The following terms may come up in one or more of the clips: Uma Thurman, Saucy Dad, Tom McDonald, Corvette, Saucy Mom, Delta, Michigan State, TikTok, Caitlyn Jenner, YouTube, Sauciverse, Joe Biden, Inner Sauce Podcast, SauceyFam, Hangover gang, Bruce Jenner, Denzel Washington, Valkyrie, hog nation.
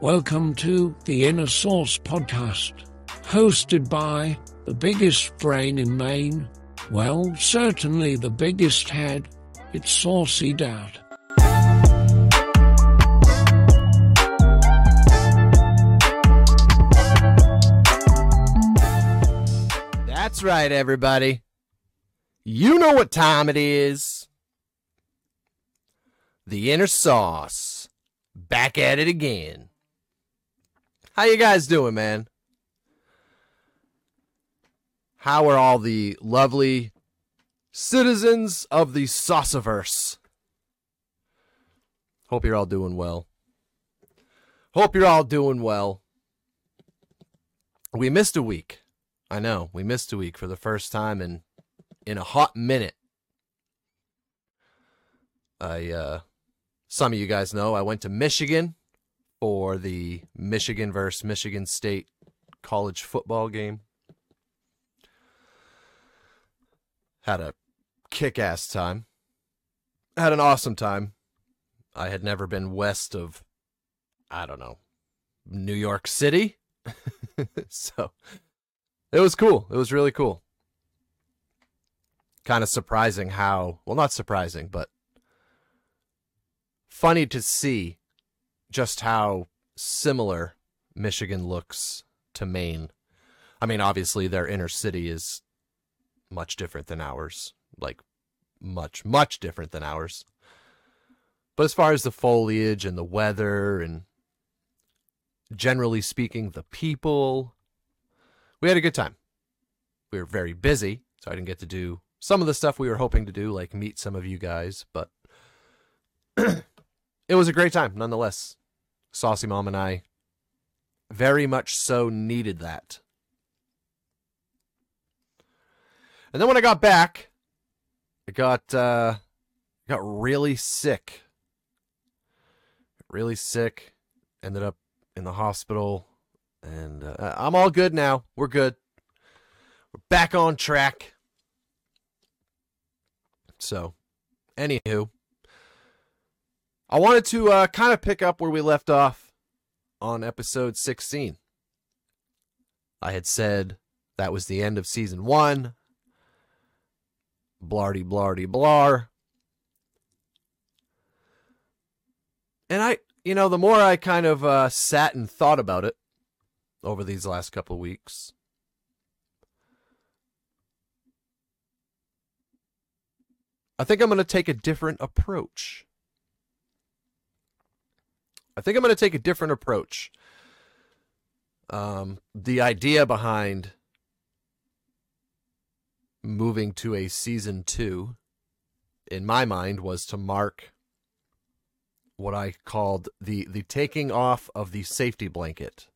Welcome to the Inner Sauce Podcast, hosted by the biggest brain in Maine, well, certainly the biggest head, it's Saucy Dad. That's right, everybody. You know what time it is. The Inner Sauce, back at it again. How you guys doing, man? How are all the lovely citizens of the Sauciverse? Hope you're all doing well. We missed a week. I know, we missed a week for the first time in a hot minute. Some of you guys know I went to Michigan for the Michigan versus Michigan State college football game. Had a kick-ass time. Had an awesome time. I had never been west of, I don't know, New York City. So it was cool. It was really cool. Kind of surprising how, well, not surprising, but funny to see just how similar Michigan looks to Maine. I mean, obviously their inner city is much different than ours, like much, much different than ours. But as far as the foliage and the weather and generally speaking, the people, we had a good time. We were very busy, so I didn't get to do some of the stuff we were hoping to do, like meet some of you guys, but it was a great time, nonetheless. Saucy Mom and I very much so needed that. And then when I got back, I got really sick. Ended up in the hospital, and I'm all good now. We're good. We're back on track. So, anywho, I wanted to kind of pick up where we left off on episode 16. I had said that was the end of season 1. Blardy, blardy, blar. And I, you know, the more I kind of sat and thought about it over these last couple of weeks, I think I'm going to take a different approach. The idea behind moving to a season 2, in my mind, was to mark what I called the taking off of the safety blanket.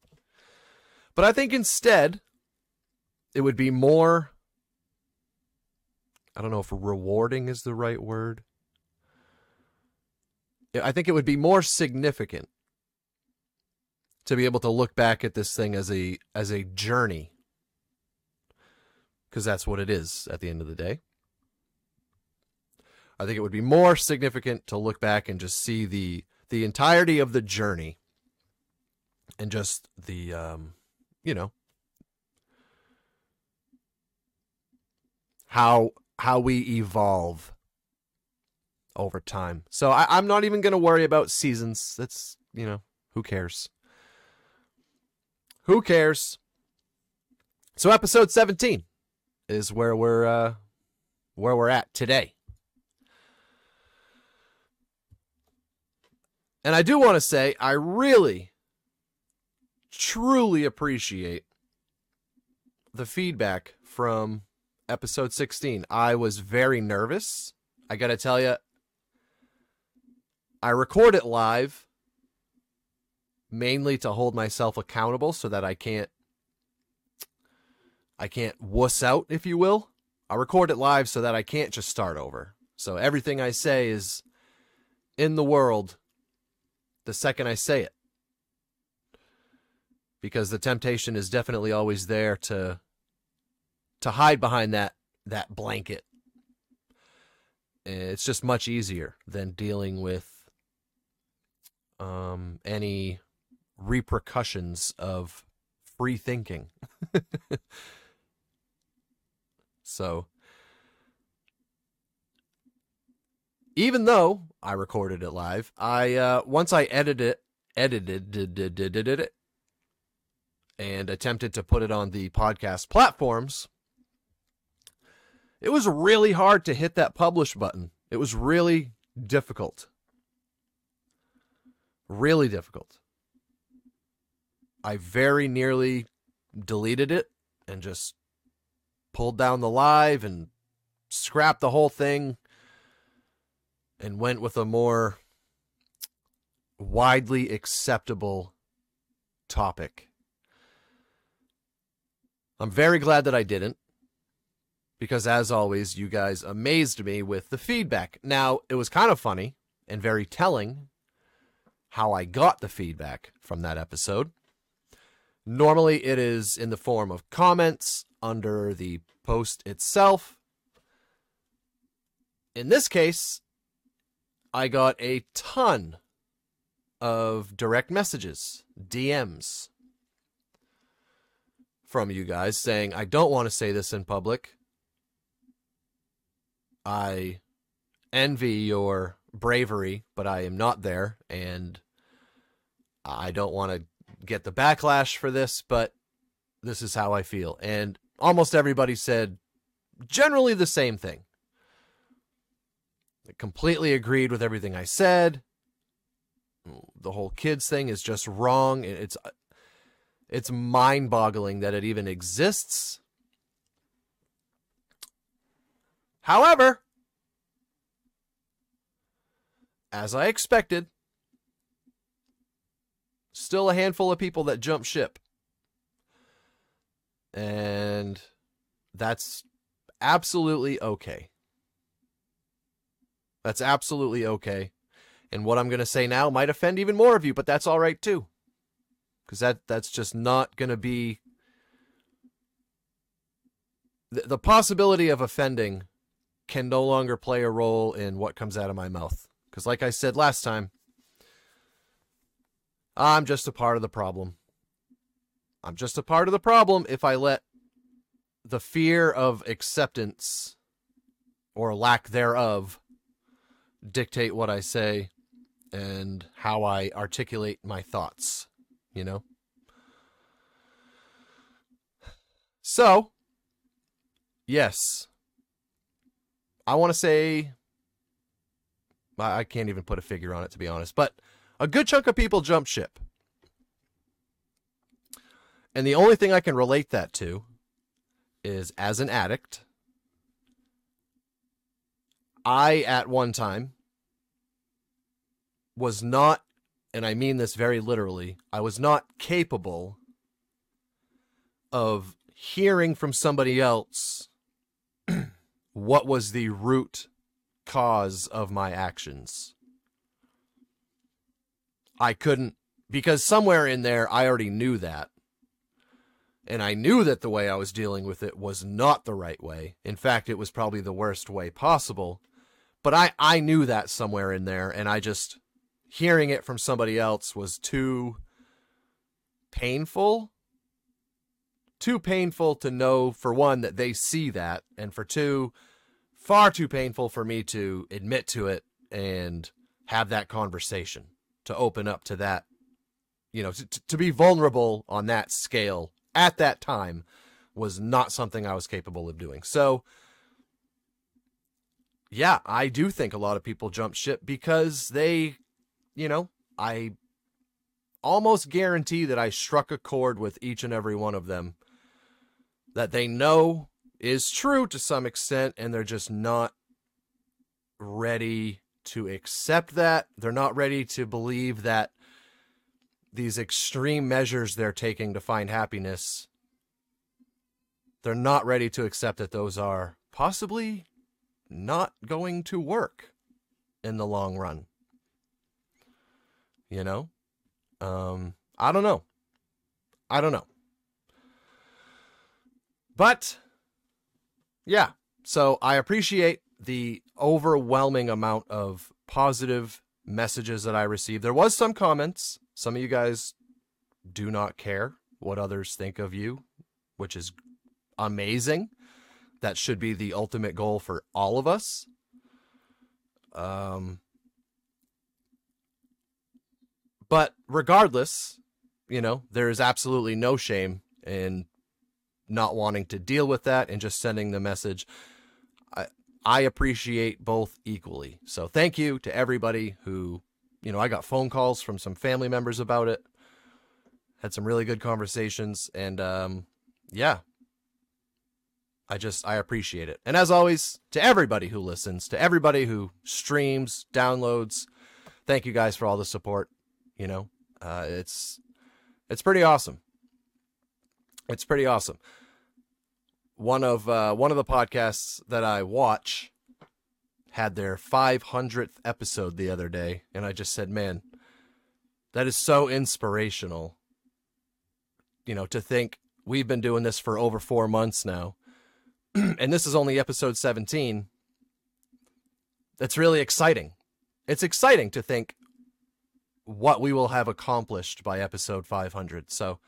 But I think instead, it would be more, I don't know if rewarding is the right word. I think it would be more significant to be able to look back at this thing as a journey, because that's what it is at the end of the day. I think it would be more significant to look back and just see the entirety of the journey and just the, how we evolve over time. So I'm not even going to worry about seasons. That's, who cares? So episode 17 is where we're at today. And I do want to say, I really, truly appreciate the feedback from episode 16. I was very nervous. I got to tell you, I record it live mainly to hold myself accountable so that I can't wuss out, if you will. I record it live so that I can't just start over. So everything I say is in the world the second I say it. Because the temptation is definitely always there to hide behind that blanket. It's just much easier than dealing with any repercussions of free thinking. So, even though I recorded it live, I once I edited it and attempted to put it on the podcast platforms, it was really hard to hit that publish button. It was really difficult. Really difficult. I very nearly deleted it and just pulled down the live and scrapped the whole thing and went with a more widely acceptable topic. I'm very glad that I didn't, because as always, you guys amazed me with the feedback. Now, it was kind of funny and very telling how I got the feedback from that episode. Normally, it is in the form of comments under the post itself. In this case, I got a ton of direct messages, DMs, from you guys saying, I don't want to say this in public. I envy your bravery, but I am not there, and I don't want to get the backlash for this, but this is how I feel. And almost everybody said generally the same thing. They completely agreed with everything I said. The whole kids thing is just wrong. It's mind-boggling that it even exists. However, as I expected, still a handful of people that jump ship. And that's absolutely okay. That's absolutely okay. And what I'm going to say now might offend even more of you, but that's all right too. Because that's just not going to be... The possibility of offending can no longer play a role in what comes out of my mouth. Because like I said last time, I'm just a part of the problem. I'm just a part of the problem if I let the fear of acceptance, or lack thereof, dictate what I say and how I articulate my thoughts, you know? So, yes, I want to say, I can't even put a figure on it, to be honest, but a good chunk of people jump ship. And the only thing I can relate that to is, as an addict, I, at one time, was not, and I mean this very literally, I was not capable of hearing from somebody else what was the root cause of my actions. I couldn't, because somewhere in there, I already knew that. And I knew that the way I was dealing with it was not the right way. In fact, it was probably the worst way possible. But I knew that somewhere in there, and I just, hearing it from somebody else was too painful. Too painful to know, for one, that they see that, and for two, far too painful for me to admit to it and have that conversation, to open up to that, you know, to be vulnerable on that scale at that time was not something I was capable of doing. So, yeah, I do think a lot of people jump ship because they, you know, I almost guarantee that I struck a chord with each and every one of them that they know is true to some extent, and they're just not ready to accept that. They're not ready to believe that these extreme measures they're taking to find happiness, they're not ready to accept that those are possibly not going to work in the long run. You know? I don't know. I don't know. But, yeah. So I appreciate the overwhelming amount of positive messages that I received. There was some comments. Some of you guys do not care what others think of you, which is amazing. That should be the ultimate goal for all of us. But regardless, you know, there is absolutely no shame in not wanting to deal with that and just sending the message. I appreciate both equally. So thank you to everybody who, you know, I got phone calls from some family members about it, had some really good conversations, and yeah, I appreciate it. And as always, to everybody who listens, to everybody who streams, downloads, thank you guys for all the support. You know, it's pretty awesome. It's pretty awesome. One of the podcasts that I watch had their 500th episode the other day, and I just said, man, that is so inspirational. You know, to think we've been doing this for over 4 months now, and this is only episode 17. That's really exciting. It's exciting to think what we will have accomplished by episode 500. So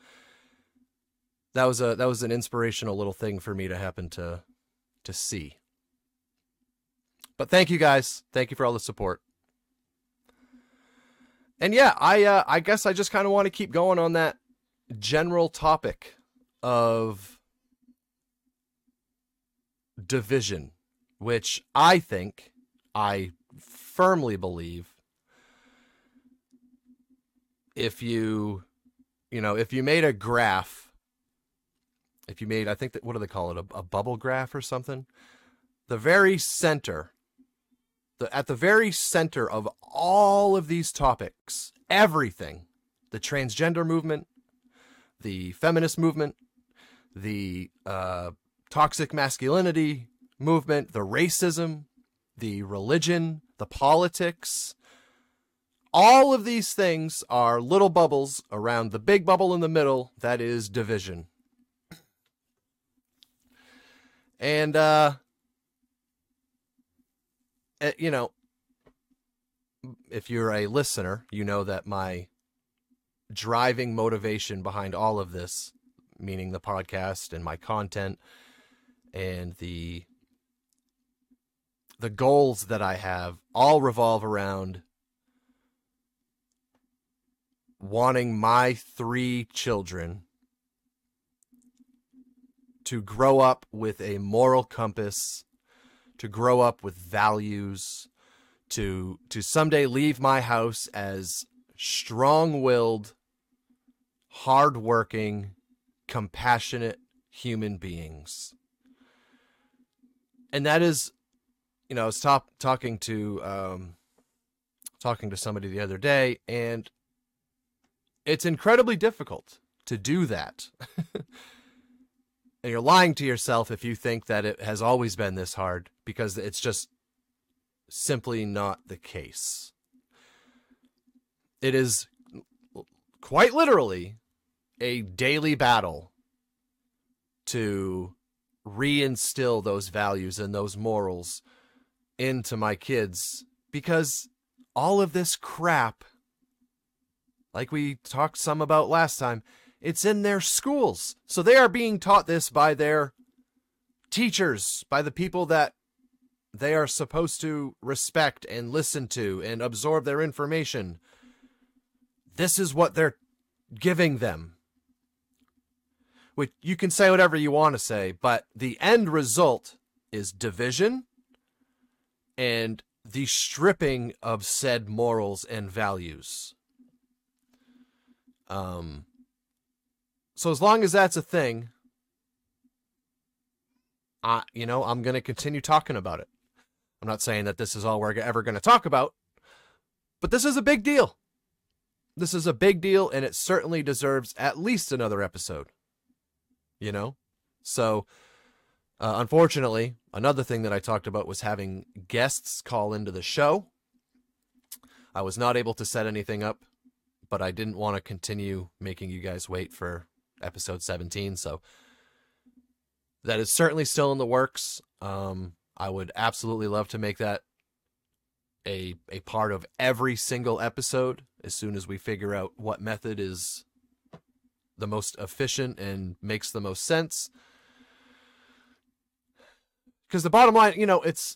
that was an inspirational little thing for me to happen to see. But thank you guys. Thank you for all the support. And yeah, I guess I just kind of want to keep going on that general topic of division, which I firmly believe, if you made a graph, if you made, I think that, what do they call it? A bubble graph or something? The very center, at the very center of all of these topics, everything, the transgender movement, the feminist movement, the toxic masculinity movement, the racism, the religion, the politics, all of these things are little bubbles around the big bubble in the middle that is division. And, you know, if you're a listener, you know that my driving motivation behind all of this, meaning the podcast and my content and the goals that I have, all revolve around wanting my 3 children to grow up with a moral compass, to grow up with values, to someday leave my house as strong-willed, hard-working, compassionate human beings. And that is, you know, I was talking to somebody the other day, and it's incredibly difficult to do that. And you're lying to yourself if you think that it has always been this hard, because it's just simply not the case. It is quite literally a daily battle to reinstill those values and those morals into my kids, because all of this crap, like we talked some about last time, it's in their schools. So they are being taught this by their teachers, by the people that they are supposed to respect and listen to and absorb their information. This is what they're giving them. Which, you can say whatever you want to say, but the end result is division and the stripping of said morals and values. So as long as that's a thing, I'm going to continue talking about it. I'm not saying that this is all we're ever going to talk about, but this is a big deal. This is a big deal, and it certainly deserves at least another episode, you know? So, unfortunately, another thing that I talked about was having guests call into the show. I was not able to set anything up, but I didn't want to continue making you guys wait for episode 17. So that is certainly still in the works. I would absolutely love to make that a part of every single episode as soon as we figure out what method is the most efficient and makes the most sense. Because the bottom line, you know, it's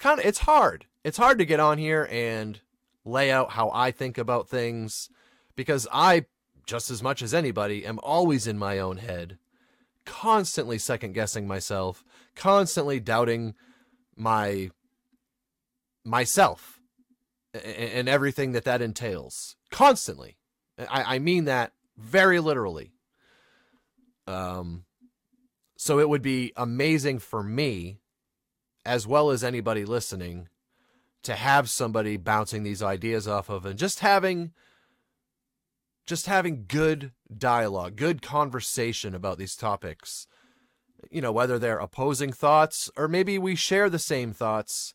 hard. It's hard to get on here and lay out how I think about things, because I, just as much as anybody, am always in my own head, constantly second guessing myself, constantly doubting myself and everything that entails. Constantly. I mean that very literally. So it would be amazing for me, as well as anybody listening, to have somebody bouncing these ideas off of and just having good dialogue, good conversation about these topics, you know, whether they're opposing thoughts or maybe we share the same thoughts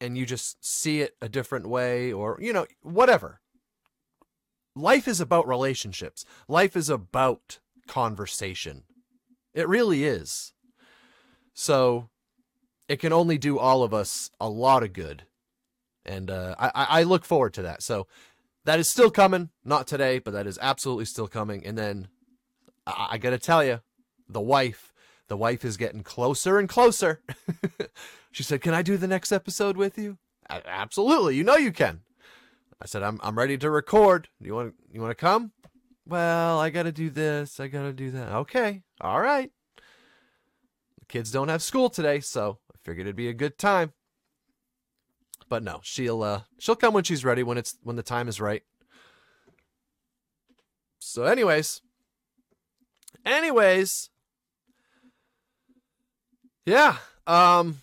and you just see it a different way, or, you know, whatever. Life is about relationships. Life is about conversation. It really is. So it can only do all of us a lot of good. And I look forward to that. So that is still coming. Not today, but that is absolutely still coming. And then I got to tell you, the wife is getting closer and closer. She said, "Can I do the next episode with you?" Absolutely. You know you can. I said, I'm ready to record. You want to come? Well, I got to do this. I got to do that. Okay. All right. The kids don't have school today, so I figured it'd be a good time. But no, she'll come when she's ready, when the time is right. So anyways, yeah, I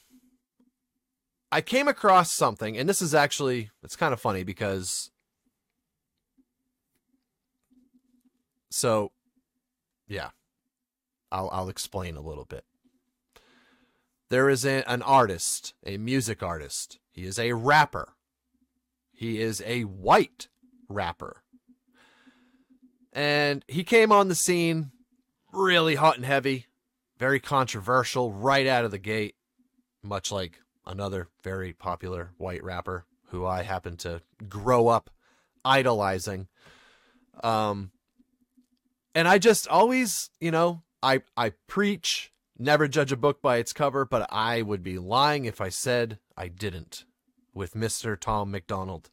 came across something, and this is actually, it's kind of funny because, so yeah, I'll explain a little bit. There is an artist, a music artist. He is a rapper. He is a white rapper. And he came on the scene really hot and heavy, very controversial right out of the gate, much like another very popular white rapper who I happen to grow up idolizing. And I just always, you know, I preach, never judge a book by its cover, but I would be lying if I said I didn't with Mr. Tom McDonald.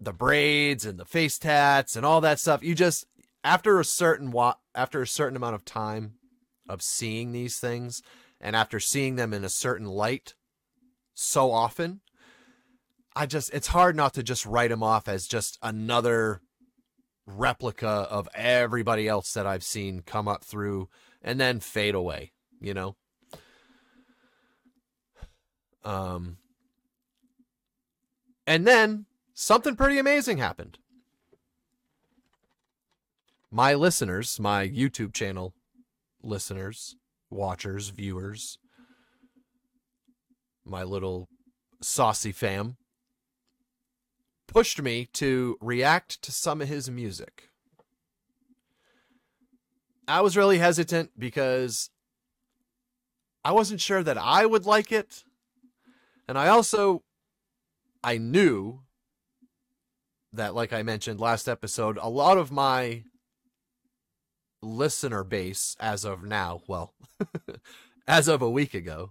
The braids and the face tats and all that stuff. You just, after a certain amount of time of seeing these things and after seeing them in a certain light so often, it's hard not to just write them off as just another replica of everybody else that I've seen come up through and then fade away, you know? And then something pretty amazing happened. My listeners, my YouTube channel listeners, watchers, viewers, my little Saucy fam pushed me to react to some of his music. I was really hesitant because I wasn't sure that I would like it. And I knew that, like I mentioned last episode, a lot of my listener base as of now, well, as of a week ago,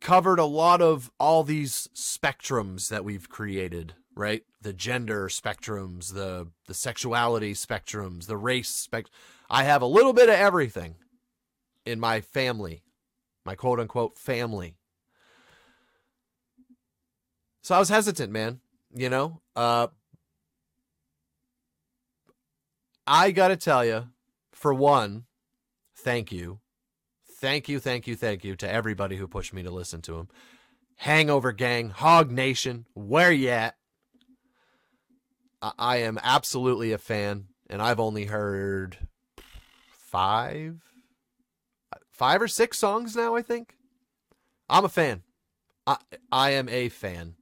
covered a lot of all these spectrums that we've created, right? The gender spectrums, the sexuality spectrums, the race spectrum. I have a little bit of everything in my family, my quote unquote family. So I was hesitant, man, you know, I got to tell you, for one, thank you. Thank you, thank you, thank you to everybody who pushed me to listen to him. Hangover gang, hog nation, where you at? I am absolutely a fan, and I've only heard five or six songs now, I think. I'm a fan. I am a fan.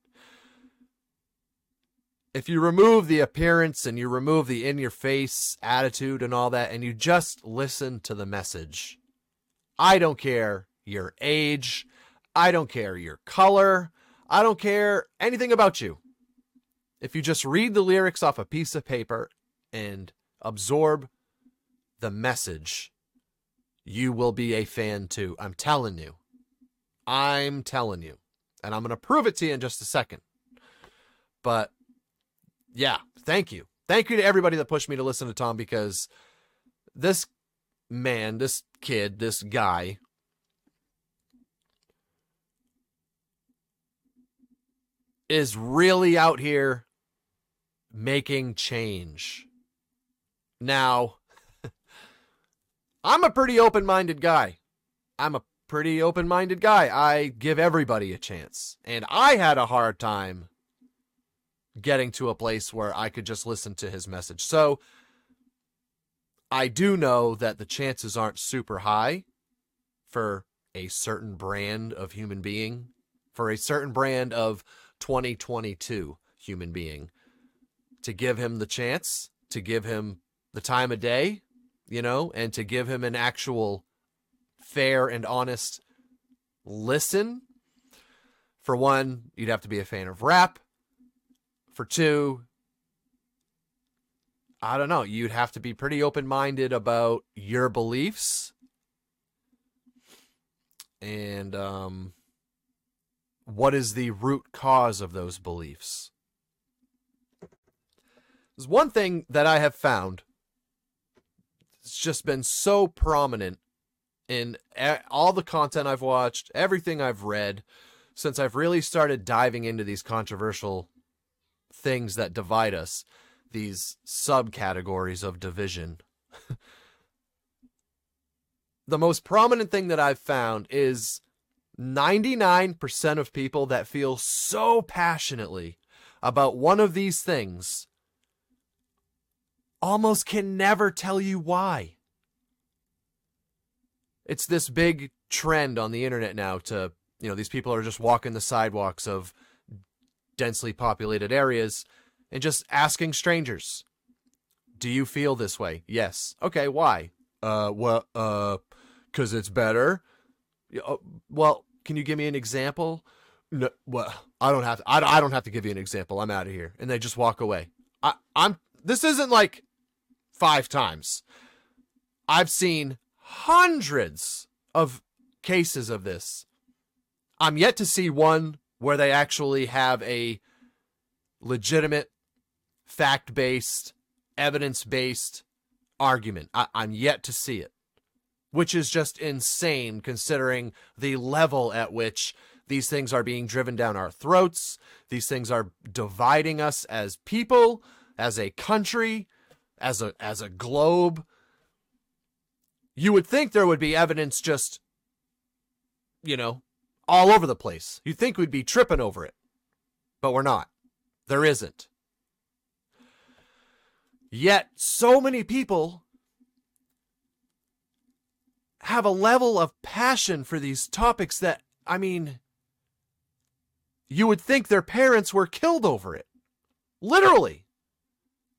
If you remove the appearance and you remove the in-your-face attitude and all that, and you just listen to the message, I don't care your age. I don't care your color. I don't care anything about you. if you just read the lyrics off a piece of paper and absorb the message, you will be a fan too. I'm telling you. I'm telling you. And I'm going to prove it to you in just a second. But yeah, thank you. Thank you to everybody that pushed me to listen to Tom, because this man, this kid, this guy is really out here making change. Now, I'm a pretty open-minded guy. I give everybody a chance. And I had a hard time getting to a place where I could just listen to his message. So I do know that the chances aren't super high for a certain brand of human being, for a certain brand of 2022 human being, to give him the chance, to give him the time of day, you know, and to give him an actual fair and honest listen. For one, you'd have to be a fan of rap. For two, I don't know, you'd have to be pretty open-minded about your beliefs. And what is the root cause of those beliefs? There's one thing that I have found. It's just been so prominent in all the content I've watched, everything I've read, since I've really started diving into these controversial things that divide us, these subcategories of division. The most prominent thing that I've found is 99% of people that feel so passionately about one of these things almost can never tell you why. It's this big trend on the internet now to, you know, these people are just walking the sidewalks of densely populated areas and just asking strangers, do you feel this way? Yes. Okay. Why? Cause it's better. Well, can you give me an example? No, well, I don't have to give you an example. I'm out of here. And they just walk away. This isn't like 5 times. I've seen hundreds of cases of this. I'm yet to see one where they actually have a legitimate, fact-based, evidence-based argument. I'm yet to see it, which is just insane considering the level at which these things are being driven down our throats. These things are dividing us as people, as a country, as a globe. You would think there would be evidence just, you know, all over the place. You'd think we'd be tripping over it, but we're not. There isn't. Yet so many people have a level of passion for these topics that, I mean, you would think their parents were killed over it. Literally.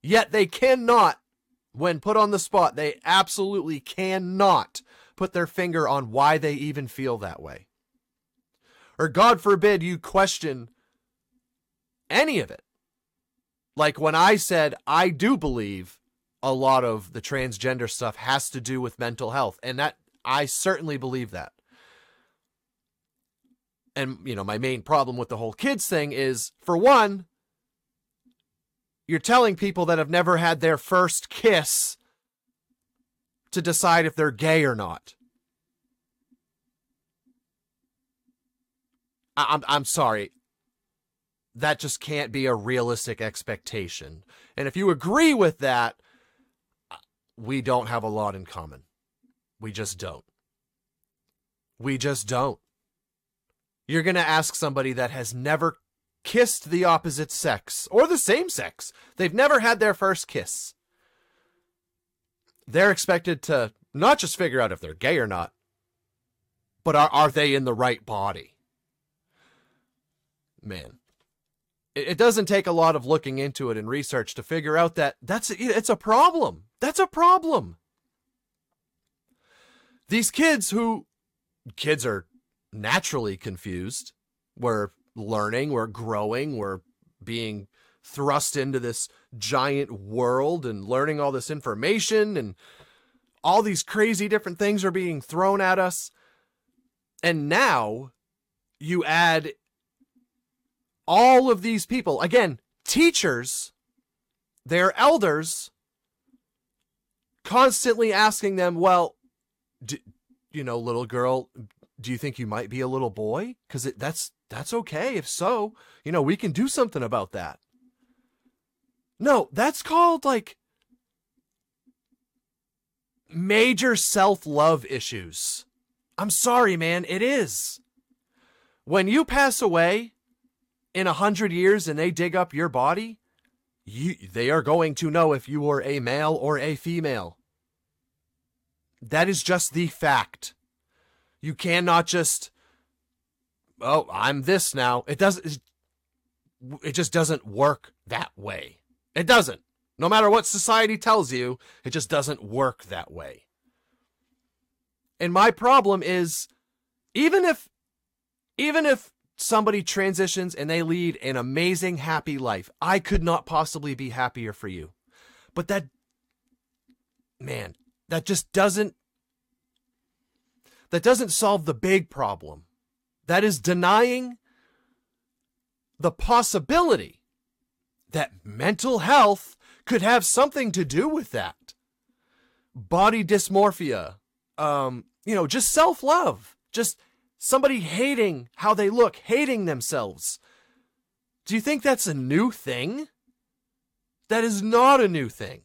Yet they cannot, when put on the spot, they absolutely cannot put their finger on why they even feel that way. Or God forbid you question any of it. Like when I said, I do believe a lot of the transgender stuff has to do with mental health. And that, I certainly believe that. And, you know, my main problem with the whole kids thing is, for one, you're telling people that have never had their first kiss to decide if they're gay or not. I'm sorry. That just can't be a realistic expectation. And if you agree with that, we don't have a lot in common. We just don't. You're going to ask somebody that has never kissed the opposite sex or the same sex. They've never had their first kiss. They're expected to not just figure out if they're gay or not, but are they in the right body? Man, it doesn't take a lot of looking into it and research to figure out that it's a problem. That's a problem. These kids are naturally confused. We're learning, we're growing, we're being thrust into this giant world and learning all this information, and all these crazy different things are being thrown at us. And now you add all of these people, again, teachers, their elders, constantly asking them, well, little girl, do you think you might be a little boy? Because that's okay. If so, we can do something about that. No, that's called like major self-love issues. I'm sorry, man. It is. When you pass away in 100 years and they dig up your body, they are going to know if you were a male or a female. That is just the fact. You cannot just, oh, I'm this now. It just doesn't work that way. It doesn't. No matter what society tells you, it just doesn't work that way. And my problem is, even if somebody transitions and they lead an amazing, happy life, I could not possibly be happier for you. But that just doesn't. That doesn't solve the big problem. That is denying the possibility that mental health could have something to do with that. Body dysmorphia, just self-love, just somebody hating how they look, hating themselves. Do you think that's a new thing? That is not a new thing.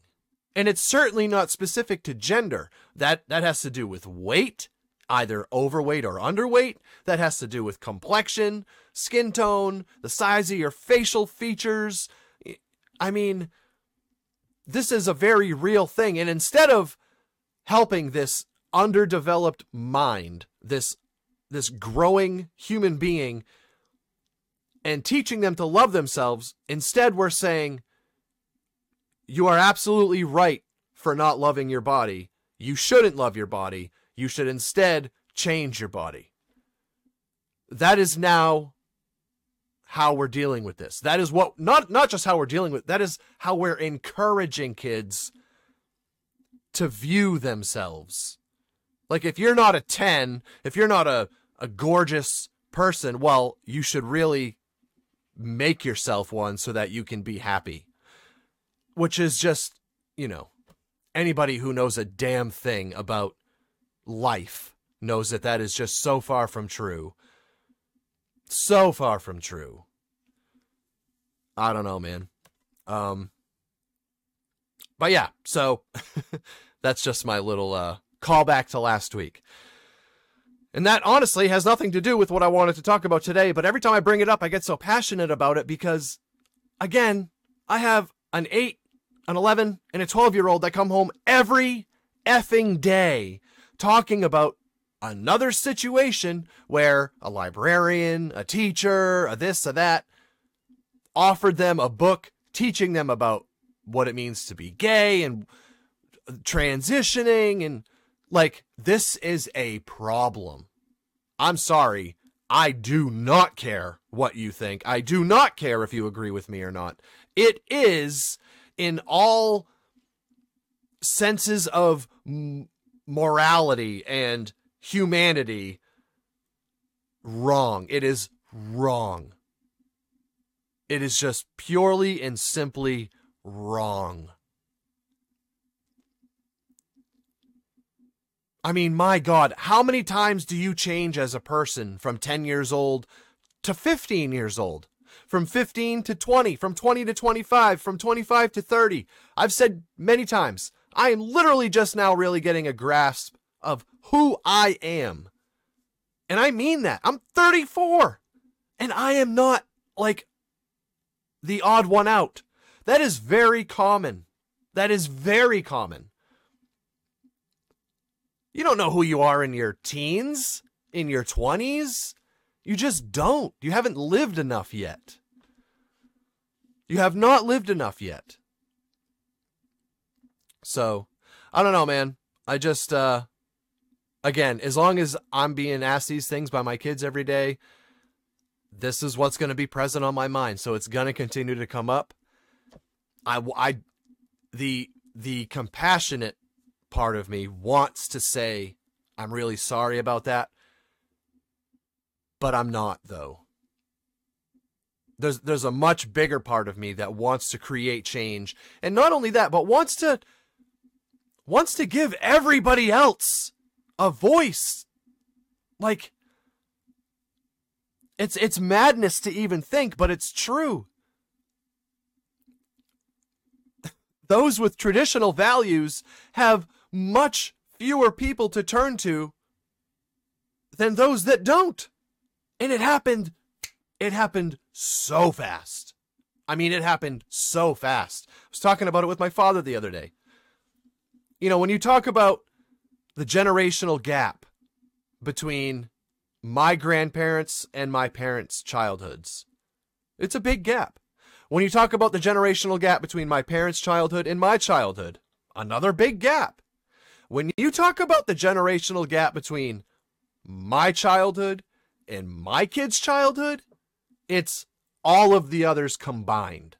And it's certainly not specific to gender. That has to do with weight, either overweight or underweight. That has to do with complexion, skin tone, the size of your facial features. I mean, this is a very real thing. And instead of helping this underdeveloped mind, this growing human being, and teaching them to love themselves, instead we're saying, you are absolutely right for not loving your body. You shouldn't love your body. You should instead change your body. That is now how we're dealing with this. That is what, not just how we're dealing with, that is how we're encouraging kids to view themselves. Like, if you're not a 10, if you're not a gorgeous person, well, you should really make yourself one so that you can be happy. Which is just, anybody who knows a damn thing about life knows that is just so far from true. So far from true. I don't know, man. But yeah, so that's just my little callback to last week. And that honestly has nothing to do with what I wanted to talk about today, but every time I bring it up, I get so passionate about it because, again, I have an 8, an 11, and a 12-year-old that come home every effing day talking about another situation where a librarian, a teacher, a this, a that, offered them a book teaching them about what it means to be gay and transitioning. And like, this is a problem. I'm sorry. I do not care what you think. I do not care if you agree with me or not. It is, in all senses of morality and humanity, wrong. It is wrong. It is just purely and simply wrong. I mean, my God, how many times do you change as a person from 10 years old to 15 years old? From 15 to 20, from 20 to 25, from 25 to 30. I've said many times, I am literally just now really getting a grasp of who I am. And I mean that. I'm 34. And I am not like the odd one out. That is very common. That is very common. You don't know who you are in your teens, in your 20s. You just don't. You haven't lived enough yet. You have not lived enough yet. So, I don't know, man. I just, again, as long as I'm being asked these things by my kids every day, this is what's going to be present on my mind. So it's going to continue to come up. The compassionate part of me wants to say, I'm really sorry about that, but I'm not though. There's a much bigger part of me that wants to create change. And not only that, but wants to give everybody else a voice. Like, it's madness to even think, but it's true. Those with traditional values have much fewer people to turn to than those that don't. And it happened so fast. I mean, it happened so fast. I was talking about it with my father the other day. You know, when you talk about the generational gap between my grandparents and my parents' childhoods, it's a big gap. When you talk about the generational gap between my parents' childhood and my childhood, another big gap. When you talk about the generational gap between my childhood and my kids' childhood, it's all of the others combined.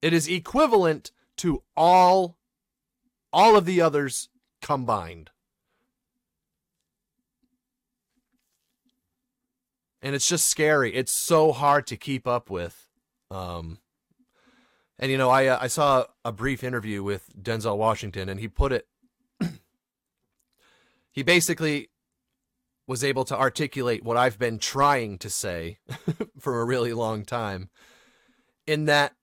It is equivalent to all of the others combined. And it's just scary. It's so hard to keep up with. And you know, I saw a brief interview with Denzel Washington, and he put it, he basically was able to articulate what I've been trying to say for a really long time, in that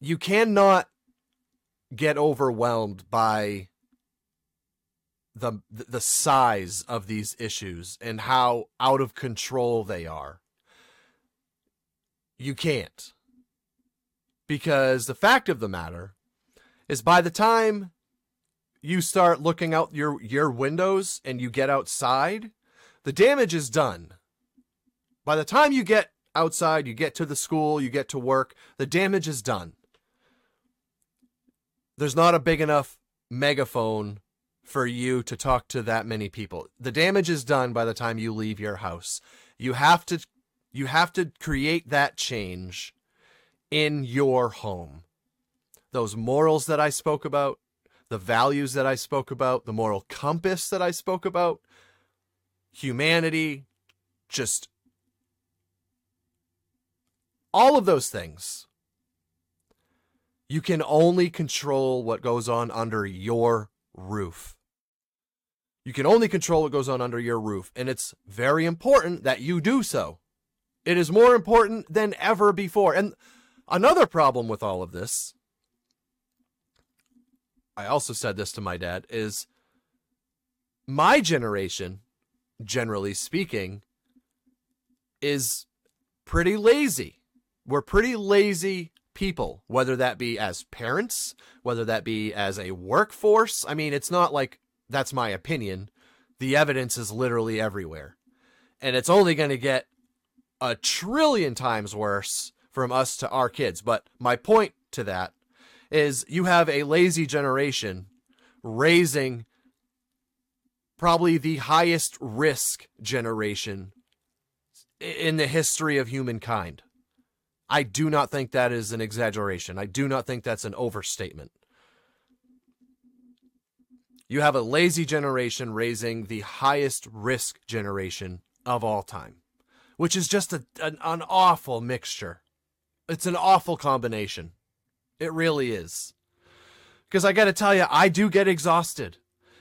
you cannot get overwhelmed by the size of these issues and how out of control they are. You can't. Because the fact of the matter is, by the time you start looking out your windows and you get outside, the damage is done. By the time you get outside, you get to the school, you get to work, the damage is done. There's not a big enough megaphone for you to talk to that many people. The damage is done by the time you leave your house. You have to create that change in your home. Those morals that I spoke about, the values that I spoke about, the moral compass that I spoke about, humanity, just all of those things. You can only control what goes on under your roof. You can only control what goes on under your roof, and it's very important that you do so. It is more important than ever before. And another problem with all of this, I also said this to my dad, is my generation, generally speaking, is pretty lazy. We're pretty lazy people, whether that be as parents, whether that be as a workforce. I mean, it's not like that's my opinion. The evidence is literally everywhere. And it's only going to get a trillion times worse from us to our kids. But my point to that is, you have a lazy generation raising probably the highest risk generation in the history of humankind. I do not think that is an exaggeration. I do not think that's an overstatement. You have a lazy generation raising the highest risk generation of all time, which is just an awful mixture. It's an awful combination. It really is. Because I got to tell you, I do get exhausted.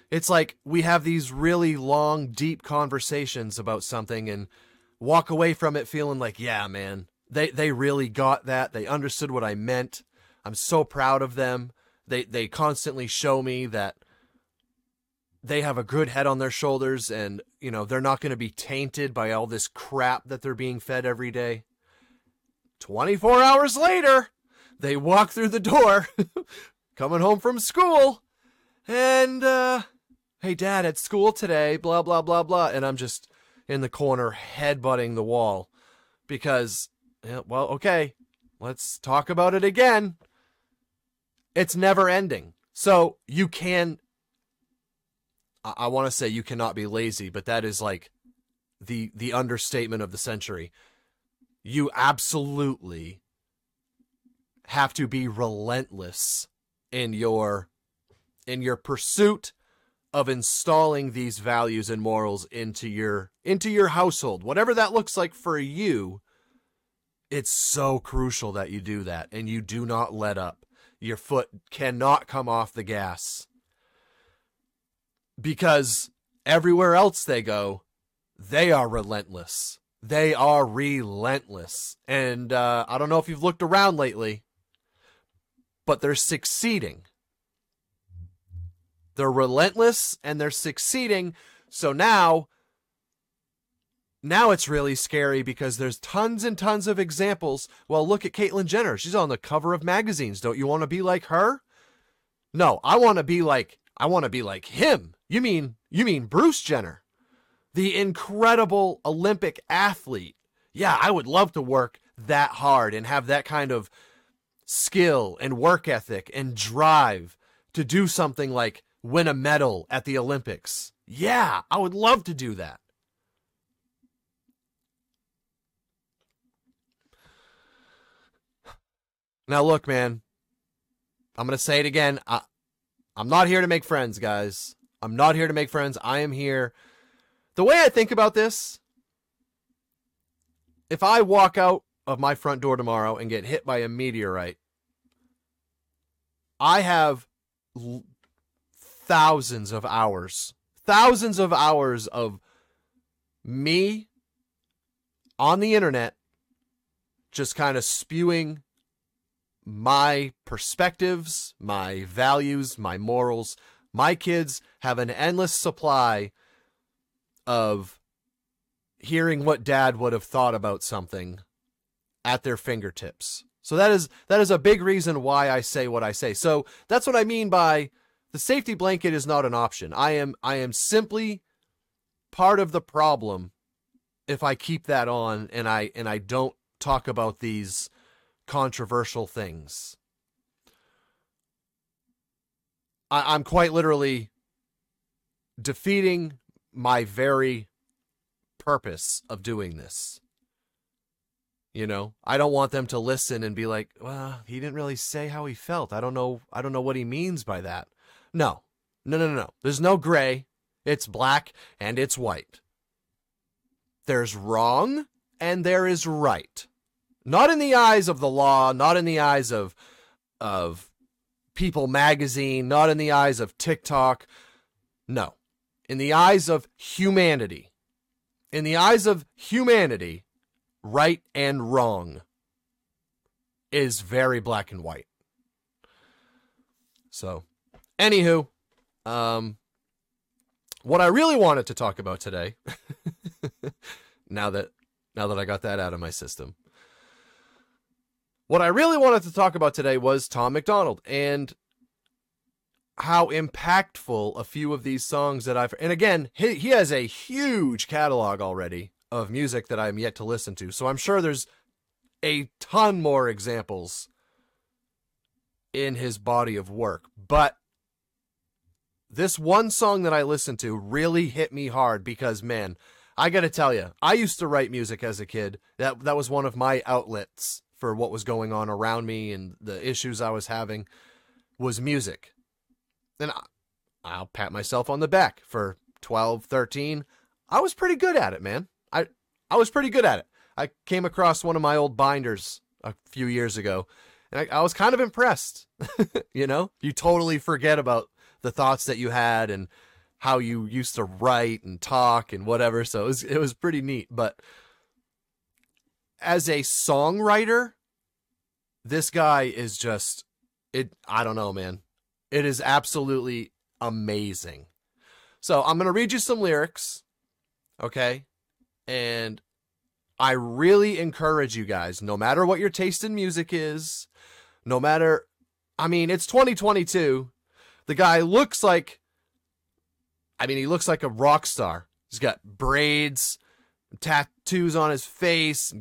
It's like we have these really long, deep conversations about something and walk away from it feeling like, yeah, man, they really got that. They understood what I meant. I'm so proud of them. They constantly show me that they have a good head on their shoulders, and, you know, they're not going to be tainted by all this crap that they're being fed every day. 24 hours later, they walk through the door coming home from school and, hey, Dad, at school today, blah, blah, blah, blah. And I'm just in the corner headbutting the wall because, yeah, well, okay, let's talk about it again. It's never ending. So you can, I want to say you cannot be lazy, but that is like the understatement of the century. You absolutely have to be relentless in your pursuit of installing these values and morals into your household, whatever that looks like for you. It's so crucial that you do that and you do not let up. Your foot cannot come off the gas, because everywhere else they go, they are relentless. They are relentless. And I don't know if you've looked around lately, but they're succeeding. They're relentless and they're succeeding. So now it's really scary, because there's tons and tons of examples. Well, look at Caitlyn Jenner. She's on the cover of magazines. Don't you want to be like her? No, I want to be like him. You mean Bruce Jenner, the incredible Olympic athlete. Yeah, I would love to work that hard and have that kind of skill and work ethic and drive to do something like win a medal at the Olympics. Yeah, I would love to do that. Now look, man, I'm going to say it again. I'm not here to make friends, guys. I'm not here to make friends. I am here. The way I think about this, if I walk out of my front door tomorrow and get hit by a meteorite, I have thousands of hours of me on the internet, just kind of spewing my perspectives, my values, my morals. My kids have an endless supply of hearing what dad would have thought about something at their fingertips. So that is a big reason why I say what I say. So that's what I mean by the safety blanket is not an option. I am simply part of the problem if I keep that on and I don't talk about these controversial things. I'm quite literally defeating my very purpose of doing this. You know, I don't want them to listen and be like, well, he didn't really say how he felt. I don't know what he means by that. No. There's no gray. It's black and it's white. There's wrong and there is right. Not in the eyes of the law, not in the eyes of People magazine, not in the eyes of TikTok. No, in the eyes of humanity. In the eyes of humanity, right and wrong is very black and white. So, anywho, what I really wanted to talk about today, now that I got that out of my system, what I really wanted to talk about today was Tom McDonald and how impactful a few of these songs that I've, and again, he has a huge catalog already of music that I'm yet to listen to. So I'm sure there's a ton more examples in his body of work, but this one song that I listened to really hit me hard because, man, I got to tell you, I used to write music as a kid. That was one of my outlets for what was going on around me and the issues I was having was music. And I'll pat myself on the back for 12, 13. I was pretty good at it, man. I was pretty good at it. I came across one of my old binders a few years ago and I was kind of impressed. You know, you totally forget about the thoughts that you had and how you used to write and talk and whatever. So it was pretty neat, but as a songwriter, this guy is just it. I don't know, man. It is absolutely amazing. So I'm going to read you some lyrics. Okay. And I really encourage you guys, no matter what your taste in music is, no matter, I mean, it's 2022. The guy looks like, I mean, he looks like a rock star. He's got braids, tattoos on his face,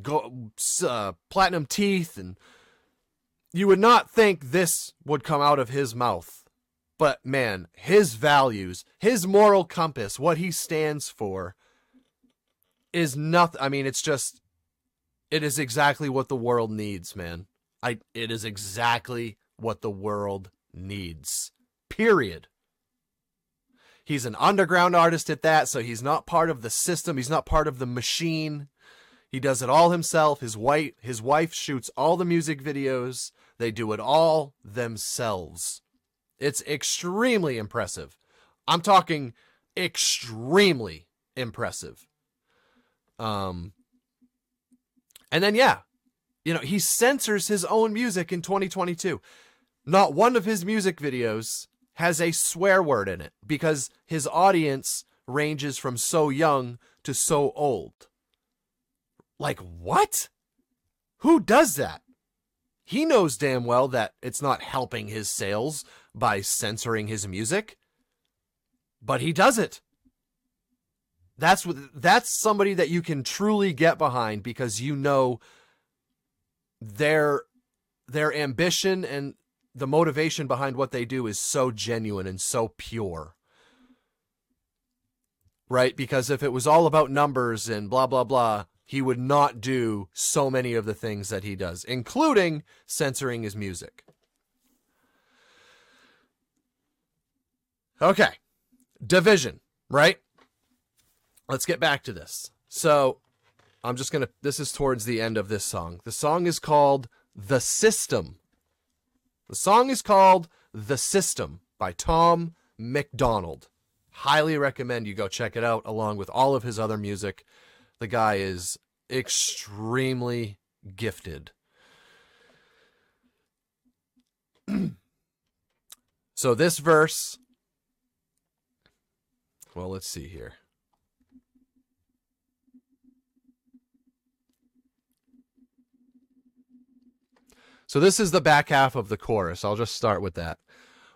platinum teeth, and you would not think this would come out of his mouth. But man, his values, his moral compass, what he stands for is nothing. I mean, it is exactly what the world needs, man. It is exactly what the world needs. Period. He's an underground artist at that, so he's not part of the system. He's not part of the machine. He does it all himself. His wife shoots all the music videos. They do it all themselves. It's extremely impressive. I'm talking extremely impressive. And then, yeah, you know, he censors his own music in 2022. Not one of his music videos has a swear word in it because his audience ranges from so young to so old. Like, what? Who does that? He knows damn well that it's not helping his sales by censoring his music, but he does it. That's somebody that you can truly get behind because you know their ambition and the motivation behind what they do is so genuine and so pure. Right? Because if it was all about numbers and blah, blah, blah, he would not do so many of the things that he does, including censoring his music. Okay. Division, right? Let's get back to this. So I'm just going to, this is towards the end of this song. The song is called The System. The song is called The System by Tom McDonald. Highly recommend you go check it out along with all of his other music. The guy is extremely gifted. So this verse, well, let's see here. So this is the back half of the chorus. I'll just start with that.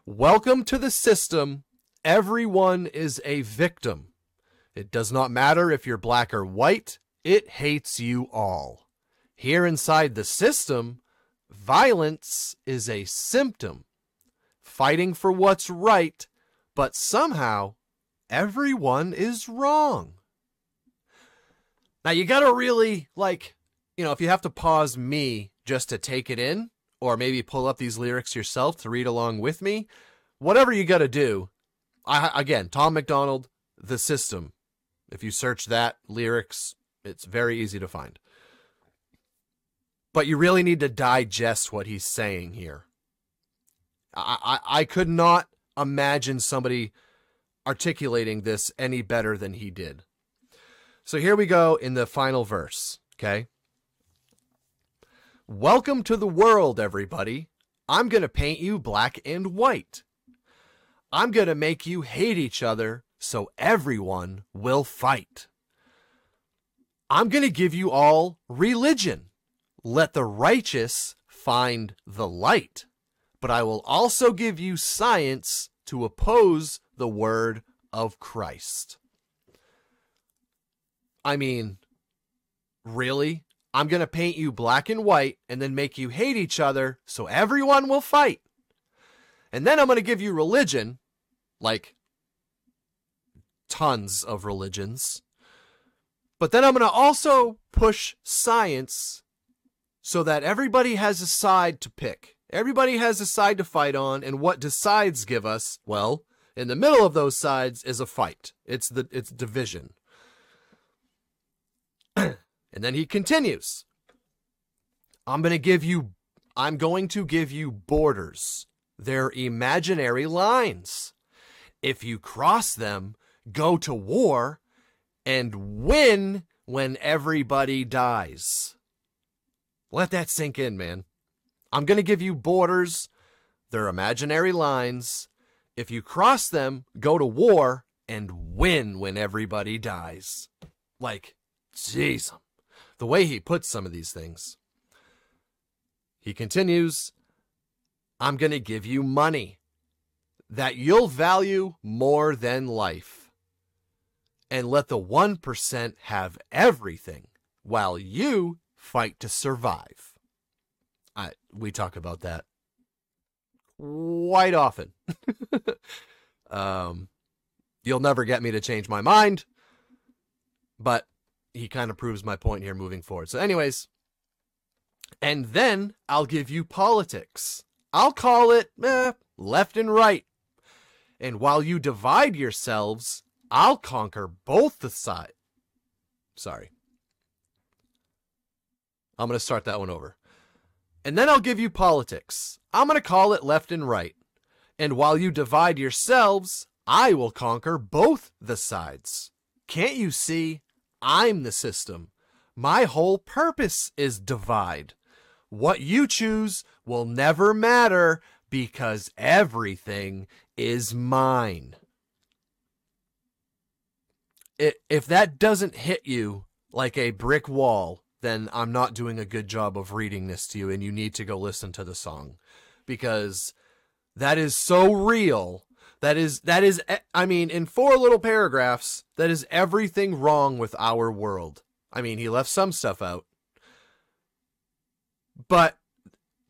Welcome to the system. Everyone is a victim. It does not matter if you're black or white. It hates you all. Here inside the system, violence is a symptom. Fighting for what's right, but somehow everyone is wrong. Now you gotta really, like, you know, if you have to pause me just to take it in, or maybe pull up these lyrics yourself to read along with me, whatever you gotta do. Again, Tom McDonald, The System. If you search that lyrics, it's very easy to find. But you really need to digest what he's saying here. I could not imagine somebody articulating this any better than he did. So here we go in the final verse, okay? Welcome to the world, everybody. I'm going to paint you black and white. I'm going to make you hate each other so everyone will fight. I'm going to give you all religion. Let the righteous find the light. But I will also give you science to oppose the word of Christ. I mean, really? I'm going to paint you black and white and then make you hate each other so everyone will fight. And then I'm going to give you religion, like tons of religions. But then I'm going to also push science so that everybody has a side to pick. Everybody has a side to fight on, and what do sides give us? Well, in the middle of those sides is a fight. It's division. And then he continues. I'm going to give you borders. They're imaginary lines. If you cross them, go to war and win when everybody dies. Let that sink in, man. I'm going to give you borders. They're imaginary lines. If you cross them, go to war and win when everybody dies. Like, jeez. The way he puts some of these things. He continues, I'm going to give you money that you'll value more than life, and let the 1% have everything while you fight to survive. We talk about that quite often. You'll never get me to change my mind, but he kind of proves my point here moving forward. So anyways, And then I'll give you politics. I'll call it left and right. And while you divide yourselves, I'll conquer both the sides. Sorry. I'm going to start that one over. And then I'll give you politics. I'm going to call it left and right. And while you divide yourselves, I will conquer both the sides. Can't you see? I'm the system. My whole purpose is divide. What you choose will never matter because everything is mine. If that doesn't hit you like a brick wall, then I'm not doing a good job of reading this to you, and you need to go listen to the song, because that is so real. That is, I mean, in 4 little paragraphs, that is everything wrong with our world. I mean, he left some stuff out, but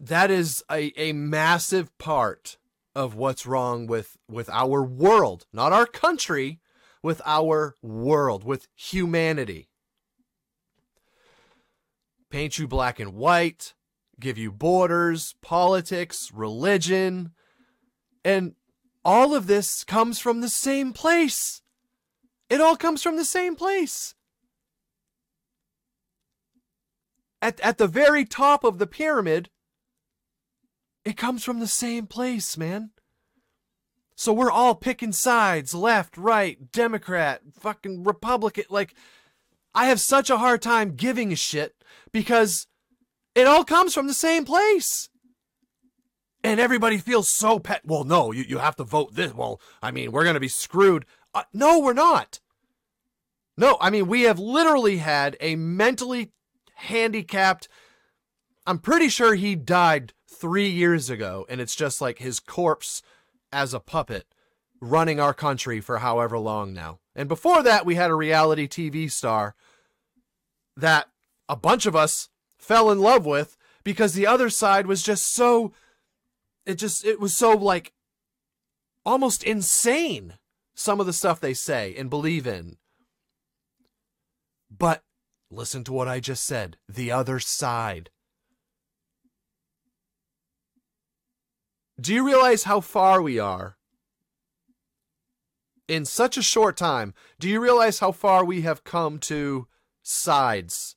that is a massive part of what's wrong with our world, not our country, with our world, with humanity. Paint you black and white, give you borders, politics, religion, and all of this comes from the same place. It all comes from the same place. At the very top of the pyramid, it comes from the same place, man. So we're all picking sides, left, right, Democrat, fucking Republican. Like, I have such a hard time giving a shit because it all comes from the same place. And everybody feels so pet. Well, no, you have to vote this. Well, I mean, we're going to be screwed. No, we're not. No, I mean, we have literally had a mentally handicapped. I'm pretty sure he died 3 years ago, and it's just like his corpse as a puppet running our country for however long now. And before that, we had a reality TV star that a bunch of us fell in love with because the other side was just so... It was so, like, almost insane, some of the stuff they say and believe in. But listen to what I just said. The other side. Do you realize how far we are in such a short time? Do you realize how far we have come to sides?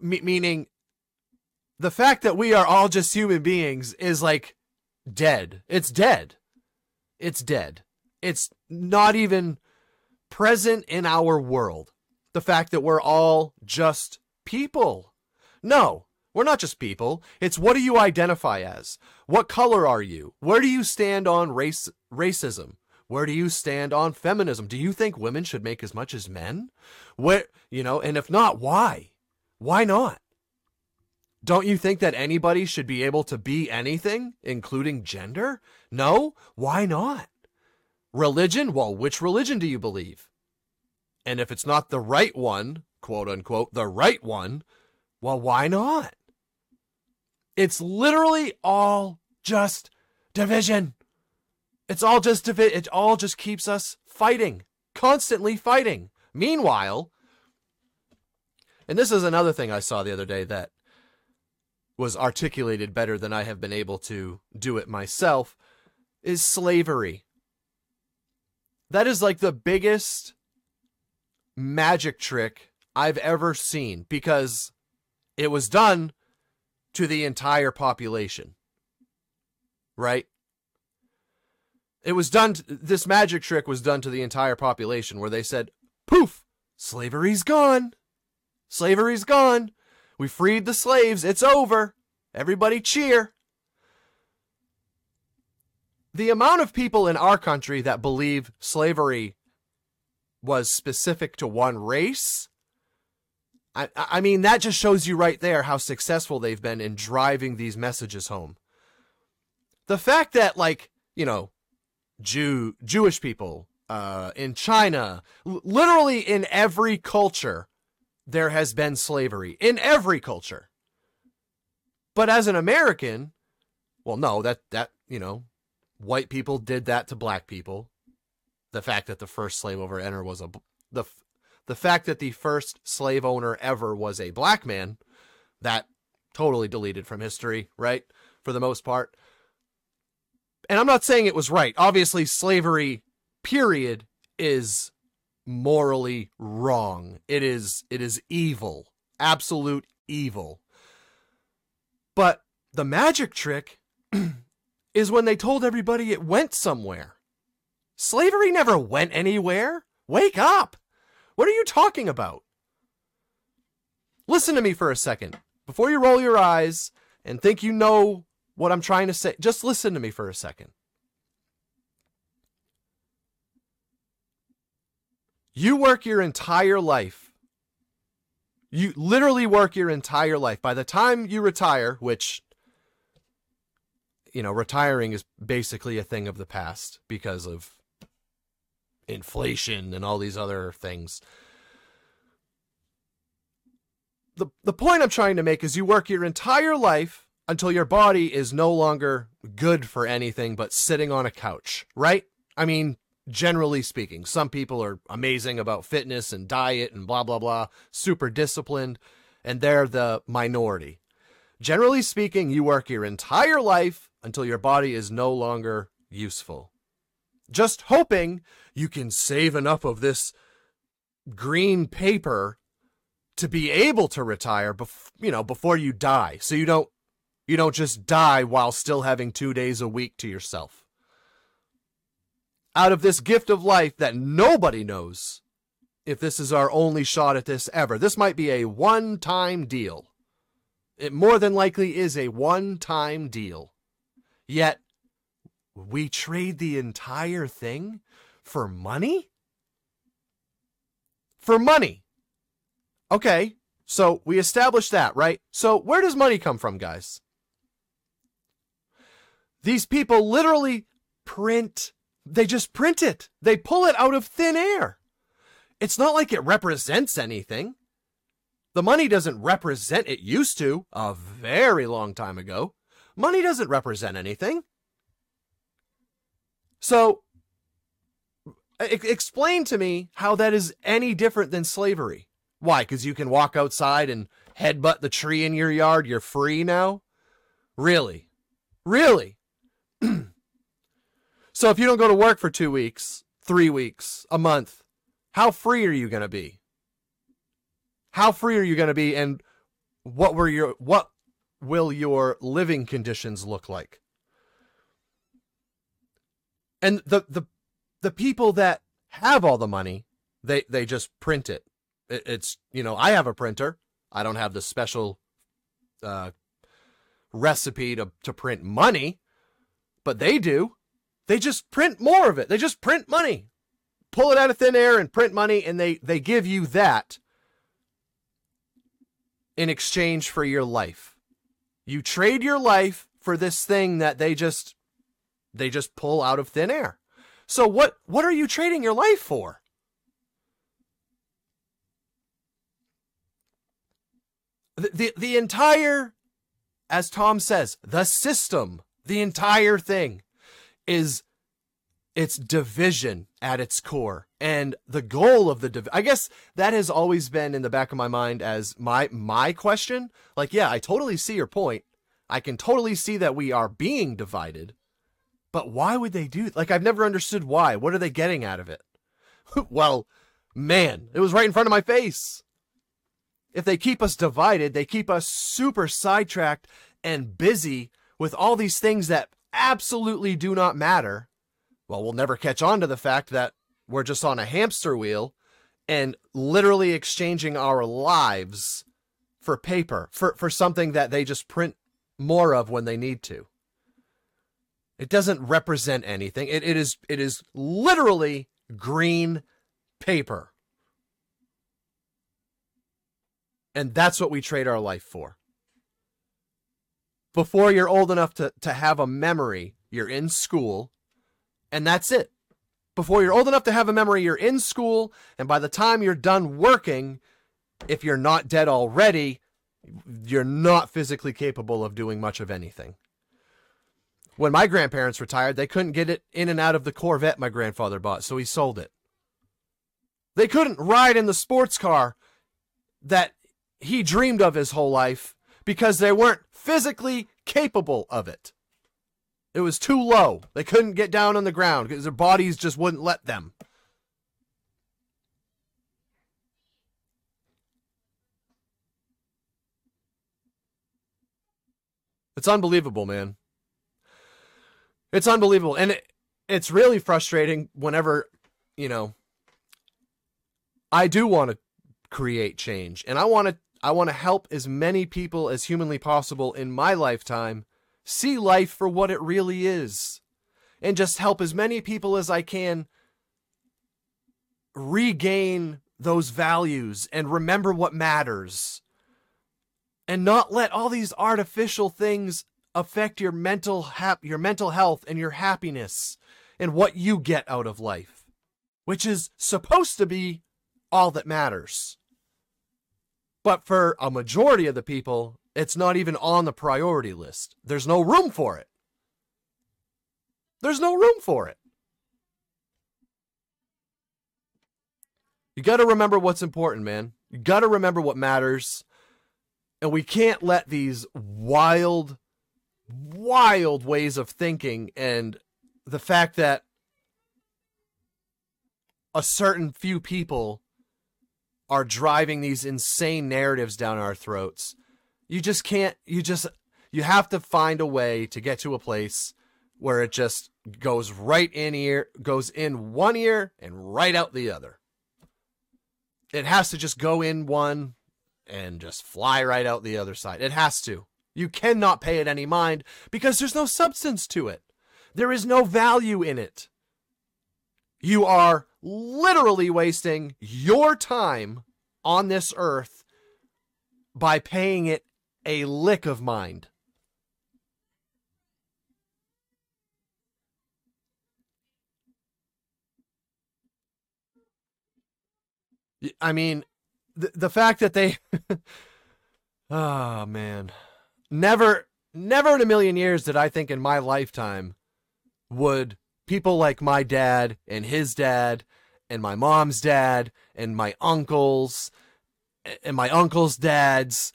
Meaning... the fact that we are all just human beings is like dead. It's dead. It's dead. It's not even present in our world. The fact that we're all just people. No, we're not just people. It's what do you identify as? What color are you? Where do you stand on racism? Where do you stand on feminism? Do you think women should make as much as men? Where, you know, and if not, why? Why not? Don't you think that anybody should be able to be anything, including gender? No? Why not? Religion? Well, which religion do you believe? And if it's not the right one, quote unquote, the right one, well, why not? It's literally all just division. It's all just division. It all just keeps us fighting, constantly fighting. Meanwhile, and this is another thing I saw the other day that was articulated better than I have been able to do it myself, is slavery. That is like the biggest magic trick I've ever seen, because it was done to the entire population, right? It was done, this magic trick was done to the entire population, where they said, poof, slavery's gone. Slavery's gone. We freed the slaves. It's over. Everybody cheer. The amount of people in our country that believe slavery was specific to one race, I mean, that just shows you right there how successful they've been in driving these messages home. The fact that, like, you know, Jewish people in China, literally in every culture, there has been slavery in every culture. But as an American, well, no, that, you know, white people did that to black people. The fact that the first slave over Enner was a, the, the fact that the first slave owner ever was a black man, that totally deleted from history, right? For the most part. And I'm not saying it was right. Obviously, slavery, period, is morally wrong. It is evil, absolute evil. But the magic trick is when they told everybody it went somewhere. Slavery never went anywhere. Wake up. What are you talking about? Listen to me for a second. Before you roll your eyes and think you know what I'm trying to say, just listen to me for a second. You work your entire life. You literally work your entire life. By the time you retire, which, you know, retiring is basically a thing of the past because of inflation and all these other things. The point I'm trying to make is you work your entire life until your body is no longer good for anything but sitting on a couch, right? I mean, generally speaking, some people are amazing about fitness and diet and blah, blah, blah, super disciplined, and they're the minority. Generally speaking, you work your entire life until your body is no longer useful. Just hoping you can save enough of this green paper to be able to retire before you die. So you don't just die while still having 2 days a week to yourself. Out of this gift of life that nobody knows if this is our only shot at this ever. This might be a one-time deal. It more than likely is a one-time deal. Yet, we trade the entire thing for money? For money. Okay, so we established that, right? So where does money come from, guys? These people literally print. They just print it. They pull it out of thin air. It's not like it represents anything. The money doesn't represent, it used to, a very long time ago. Money doesn't represent anything. So, explain to me how that is any different than slavery. Why? Because you can walk outside and headbutt the tree in your yard. You're free now? Really? Really? So if you don't go to work for 2 weeks, 3 weeks, a month, how free are you going to be? How free are you going to be? And what will your living conditions look like? And the people that have all the money, they just print it. It's, you know, I have a printer. I don't have the special recipe to print money, but they do. They just print more of it. They just print money, pull it out of thin air and print money. And they give you that in exchange for your life. You trade your life for this thing that they just pull out of thin air. So what are you trading your life for? The entire, as Tom says, the system, the entire thing is its division at its core. And the goal of I guess that has always been in the back of my mind as my question. Like, yeah, I totally see your point. I can totally see that we are being divided. But why would they do? Like, I've never understood why. What are they getting out of it? Well, man, it was right in front of my face. If they keep us divided, they keep us super sidetracked and busy with all these things that absolutely do not matter. Well, we'll never catch on to the fact that we're just on a hamster wheel and literally exchanging our lives for paper, for something that they just print more of when they need to. It doesn't represent anything. It is literally green paper. And that's what we trade our life for. Before you're old enough to have a memory, you're in school, and that's it. Before you're old enough to have a memory, you're in school, and by the time you're done working, if you're not dead already, you're not physically capable of doing much of anything. When my grandparents retired, they couldn't get it in and out of the Corvette my grandfather bought, so he sold it. They couldn't ride in the sports car that he dreamed of his whole life because they weren't physically capable of it. It was too low. They couldn't get down on the ground because their bodies just wouldn't let them. It's unbelievable, man. It's unbelievable. And it's really frustrating whenever, you know, I do want to create change, and I want to help as many people as humanly possible in my lifetime see life for what it really is, and just help as many people as I can regain those values and remember what matters, and not let all these artificial things affect your mental health and your happiness and what you get out of life, which is supposed to be all that matters. But for a majority of the people, it's not even on the priority list. There's no room for it. There's no room for it. You got to remember what's important, man. You got to remember what matters. And we can't let these wild, wild ways of thinking and the fact that a certain few people are driving these insane narratives down our throats. You just can't, you have to find a way to get to a place where it just goes right in here, goes in one ear and right out the other. It has to just go in one and just fly right out the other side. It has to. You cannot pay it any mind because there's no substance to it. There is no value in it. You are literally wasting your time on this earth by paying it a lick of mind. I mean, the fact that they... oh, man. Never in a million years did I think in my lifetime would people like my dad and his dad and my mom's dad and my uncles and my uncle's dads.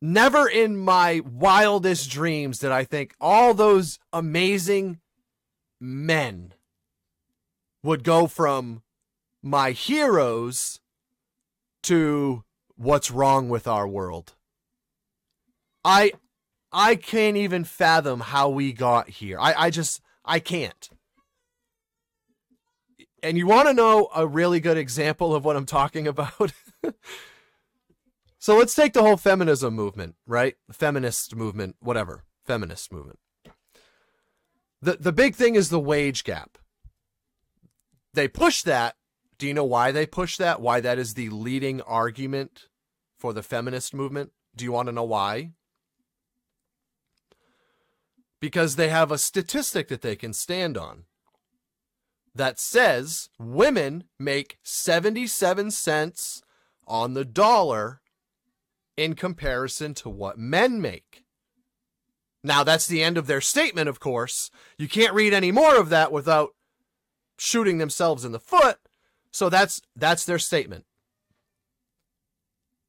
Never in my wildest dreams did I think all those amazing men would go from my heroes to what's wrong with our world. I can't even fathom how we got here. I can't. And you want to know a really good example of what I'm talking about? So let's take the whole feminism movement, right? Feminist movement, whatever. Feminist movement. The big thing is the wage gap. They push that. Do you know why they push that? Why that is the leading argument for the feminist movement? Do you want to know why? Because they have a statistic that they can stand on that says women make 77 cents on the dollar in comparison to what men make. Now, that's the end of their statement, of course. You can't read any more of that without shooting themselves in the foot. So that's their statement.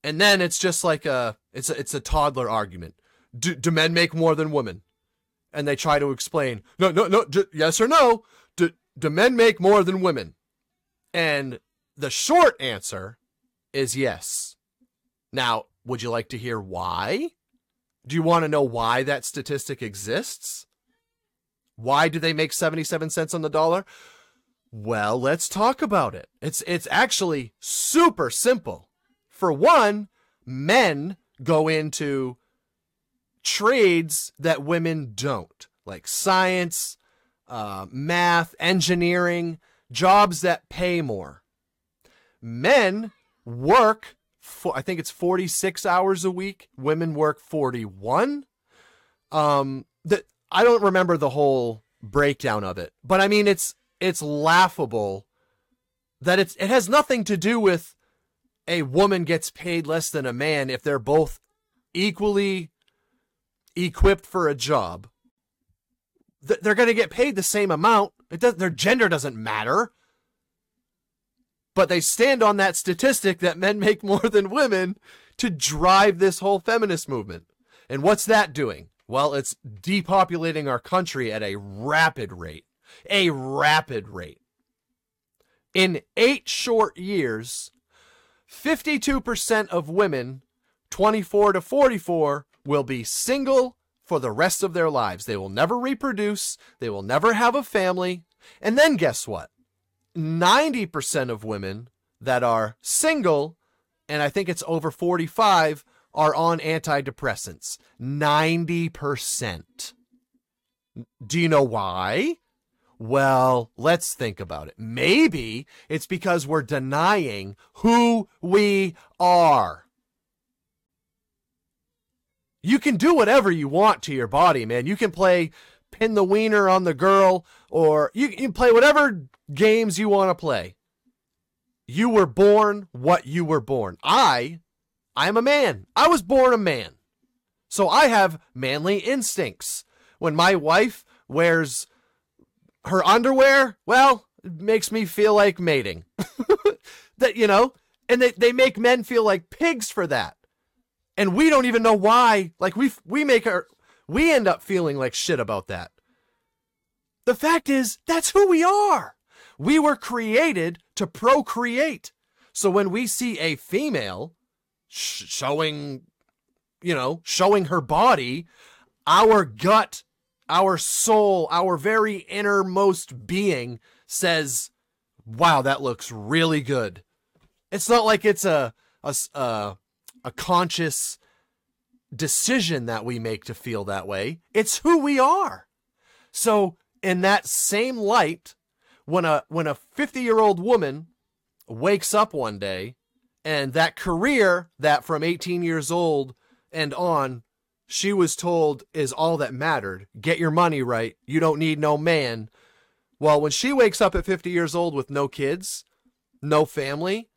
And then it's just like it's a toddler argument. Do men make more than women? And they try to explain, no, yes or no. Do men make more than women? And the short answer is yes. Now, would you like to hear why? Do you want to know why that statistic exists? Why do they make 77 cents on the dollar? Well, let's talk about it. It's actually super simple. For one, men go into trades that women don't, like science, math, engineering, jobs that pay more. Men work for, I think it's 46 hours a week. Women work 41. I don't remember the whole breakdown of it, but I mean, it's laughable that it has nothing to do with a woman gets paid less than a man if they're both equally equipped for a job. They're going to get paid the same amount. Their gender doesn't matter. But they stand on that statistic that men make more than women to drive this whole feminist movement. And what's that doing? Well, it's depopulating our country at a rapid rate. A rapid rate. In 8 short years, 52% of women, 24 to 44, will be single for the rest of their lives. They will never reproduce. They will never have a family. And then guess what? 90% of women that are single, and I think it's over 45, are on antidepressants. 90%. Do you know why? Well, let's think about it. Maybe it's because we're denying who we are. You can do whatever you want to your body, man. You can play pin the wiener on the girl, or you can play whatever games you want to play. You were born what you were born. I'm a man. I was born a man. So I have manly instincts. When my wife wears her underwear, well, it makes me feel like mating. That, you know, and they make men feel like pigs for that. And we don't even know why. Like we end up feeling like shit about that. The fact is, that's who we are. We were created to procreate. So when we see a female showing her body, our gut, our soul, our very innermost being says, wow, that looks really good. It's not like it's a conscious decision that we make to feel that way. It's who we are. So in that same light, when a 50-year-old woman wakes up one day and that career that from 18 years old and on, she was told is all that mattered. Get your money right. You don't need no man. Well, when she wakes up at 50 years old with no kids, no family,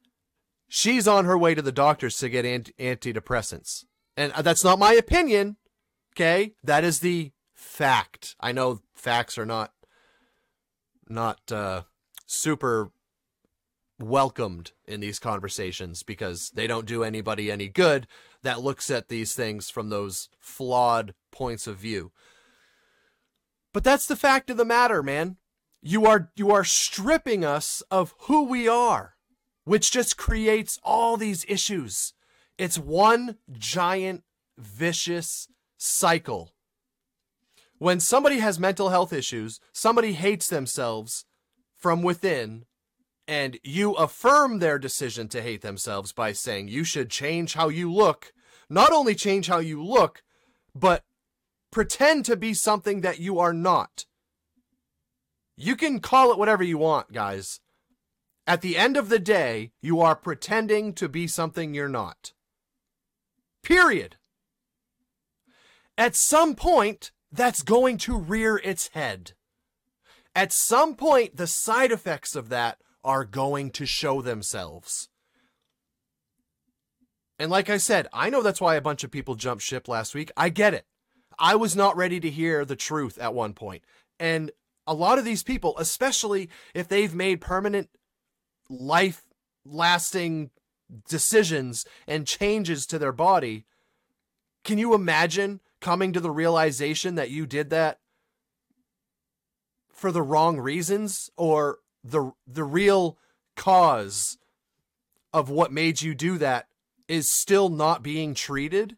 she's on her way to the doctors to get antidepressants. And that's not my opinion, okay? That is the fact. I know facts are not super welcomed in these conversations because they don't do anybody any good that looks at these things from those flawed points of view. But that's the fact of the matter, man. You are stripping us of who we are, which just creates all these issues. It's one giant vicious cycle. When somebody has mental health issues, somebody hates themselves from within, and you affirm their decision to hate themselves by saying you should change how you look. Not only change how you look, but pretend to be something that you are not. You can call it whatever you want, guys. At the end of the day, you are pretending to be something you're not. Period. At some point, that's going to rear its head. At some point, the side effects of that are going to show themselves. And like I said, I know that's why a bunch of people jumped ship last week. I get it. I was not ready to hear the truth at one point. And a lot of these people, especially if they've made permanent life-lasting decisions and changes to their body, can you imagine coming to the realization that you did that for the wrong reasons, or the real cause of what made you do that is still not being treated?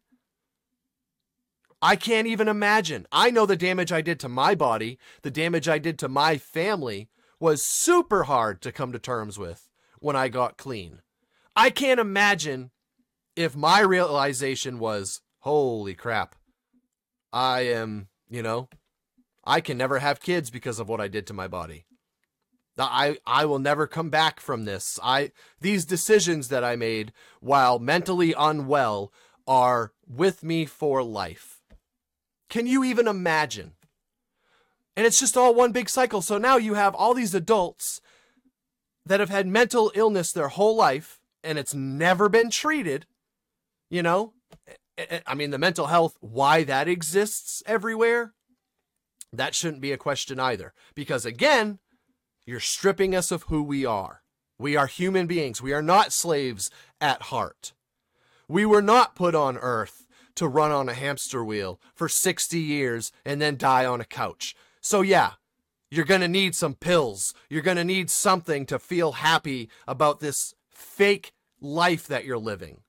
I can't even imagine. I know the damage I did to my body, the damage I did to my family, was super hard to come to terms with when I got clean. I can't imagine if my realization was, holy crap, I am, I can never have kids because of what I did to my body. I will never come back from this. These decisions that I made while mentally unwell are with me for life. Can you even imagine? And it's just all one big cycle. So now you have all these adults that have had mental illness their whole life and it's never been treated. You know, I mean, the mental health, why that exists everywhere, that shouldn't be a question either. Because again, you're stripping us of who we are. We are human beings. We are not slaves at heart. We were not put on earth to run on a hamster wheel for 60 years and then die on a couch. So yeah, you're going to need some pills. You're going to need something to feel happy about this fake life that you're living.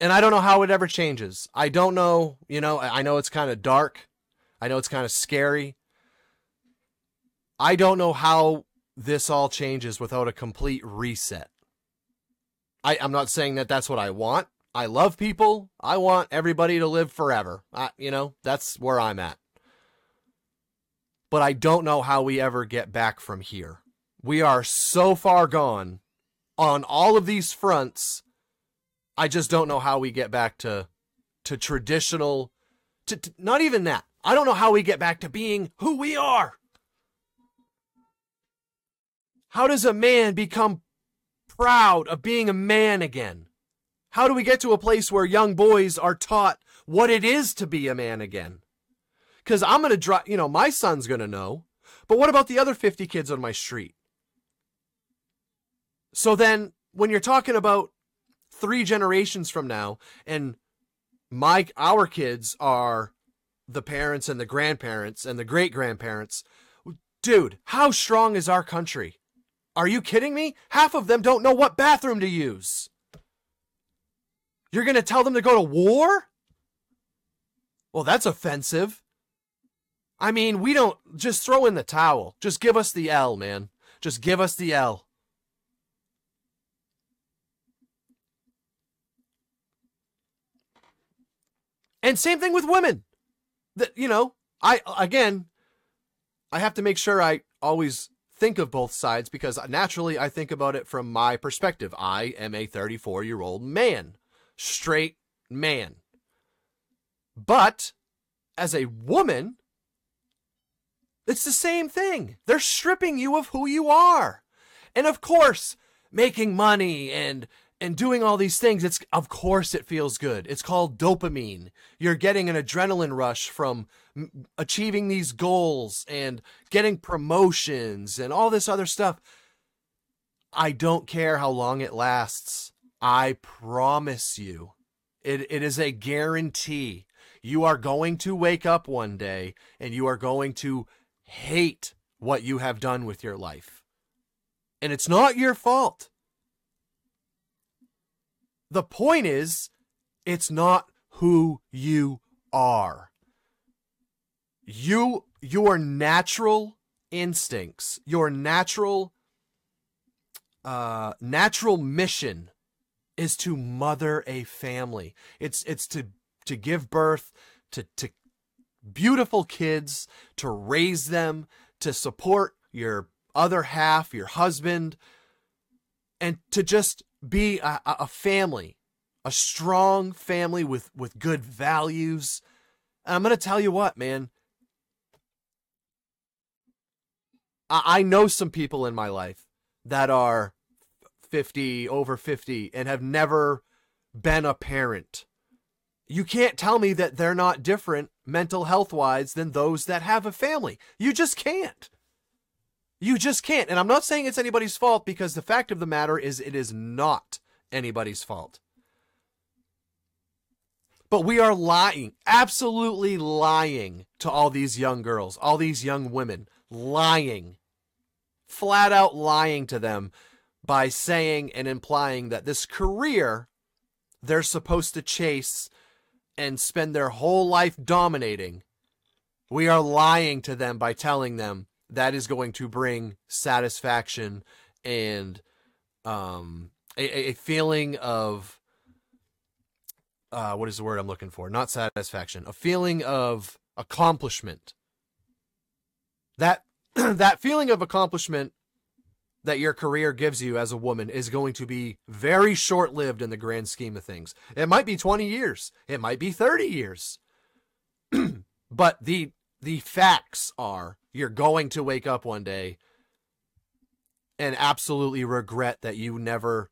And I don't know how it ever changes. I don't know, you know, I know it's kind of dark. I know it's kind of scary. I don't know how this all changes without a complete reset. I'm not saying that that's what I want. I love people. I want everybody to live forever. You know, that's where I'm at. But I don't know how we ever get back from here. We are so far gone on all of these fronts. I just don't know how we get back to traditional, to not even that. I don't know how we get back to being who we are. How does a man become proud of being a man again? How do we get to a place where young boys are taught what it is to be a man again? Because I'm going to you know, my son's going to know, but what about the other 50 kids on my street? So then when you're talking about 3 generations from now, and our kids are the parents and the grandparents and the great grandparents. Dude, how strong is our country? Are you kidding me? Half of them don't know what bathroom to use. You're going to tell them to go to war? Well, that's offensive. I mean, we don't just throw in the towel. Just give us the L, man. Just give us the L. And same thing with women. That, you know, I have to make sure I always think of both sides, because naturally I think about it from my perspective. I am a 34-year-old man, straight man. But as a woman, it's the same thing. They're stripping you of who you are. And of course, making money and doing all these things, of course it feels good. It's called dopamine. You're getting an adrenaline rush from achieving these goals and getting promotions and all this other stuff. I don't care how long it lasts. I promise you, it is a guarantee. You are going to wake up one day and you are going to hate what you have done with your life. And it's not your fault. The point is, it's not who you are. Your natural instincts, your natural mission is to mother a family. It's to give birth to beautiful kids, to raise them, to support your other half, your husband, and to just be a family, a strong family with good values. And I'm going to tell you what, man. I know some people in my life that are 50, over 50, and have never been a parent. You can't tell me that they're not different mental health-wise than those that have a family. You just can't. You just can't. And I'm not saying it's anybody's fault, because the fact of the matter is it is not anybody's fault. But we are lying, absolutely lying to all these young girls, all these young women, lying, flat out lying to them by saying and implying that this career they're supposed to chase and spend their whole life dominating. We are lying to them by telling them that is going to bring satisfaction and a feeling of, what is the word I'm looking for? Not satisfaction, a feeling of accomplishment. That feeling of accomplishment that your career gives you as a woman is going to be very short-lived in the grand scheme of things. It might be 20 years. It might be 30 years. But the facts are, you're going to wake up one day and absolutely regret that you never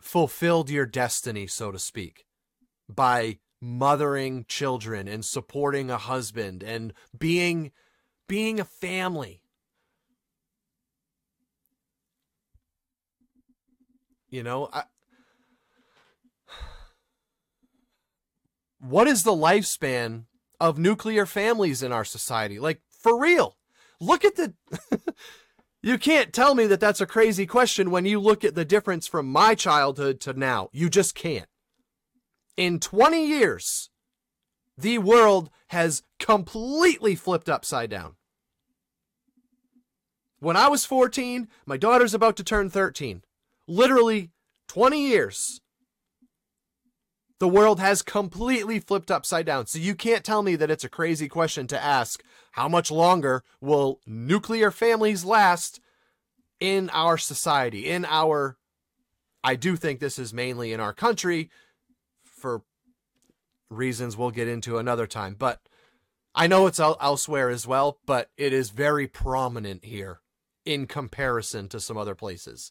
fulfilled your destiny, so to speak, by mothering children and supporting a husband and being a family. You know, what is the lifespan of nuclear families in our society? Like, for real, look at the, you can't tell me that that's a crazy question when you look at the difference from my childhood to now. You just can't. In 20 years, the world has completely flipped upside down. When I was 14, my daughter's about to turn 13. Literally 20 years. The world has completely flipped upside down. So you can't tell me that it's a crazy question to ask, how much longer will nuclear families last in our society? In our, I do think this is mainly in our country for reasons we'll get into another time, but I know it's elsewhere as well, but it is very prominent here in comparison to some other places.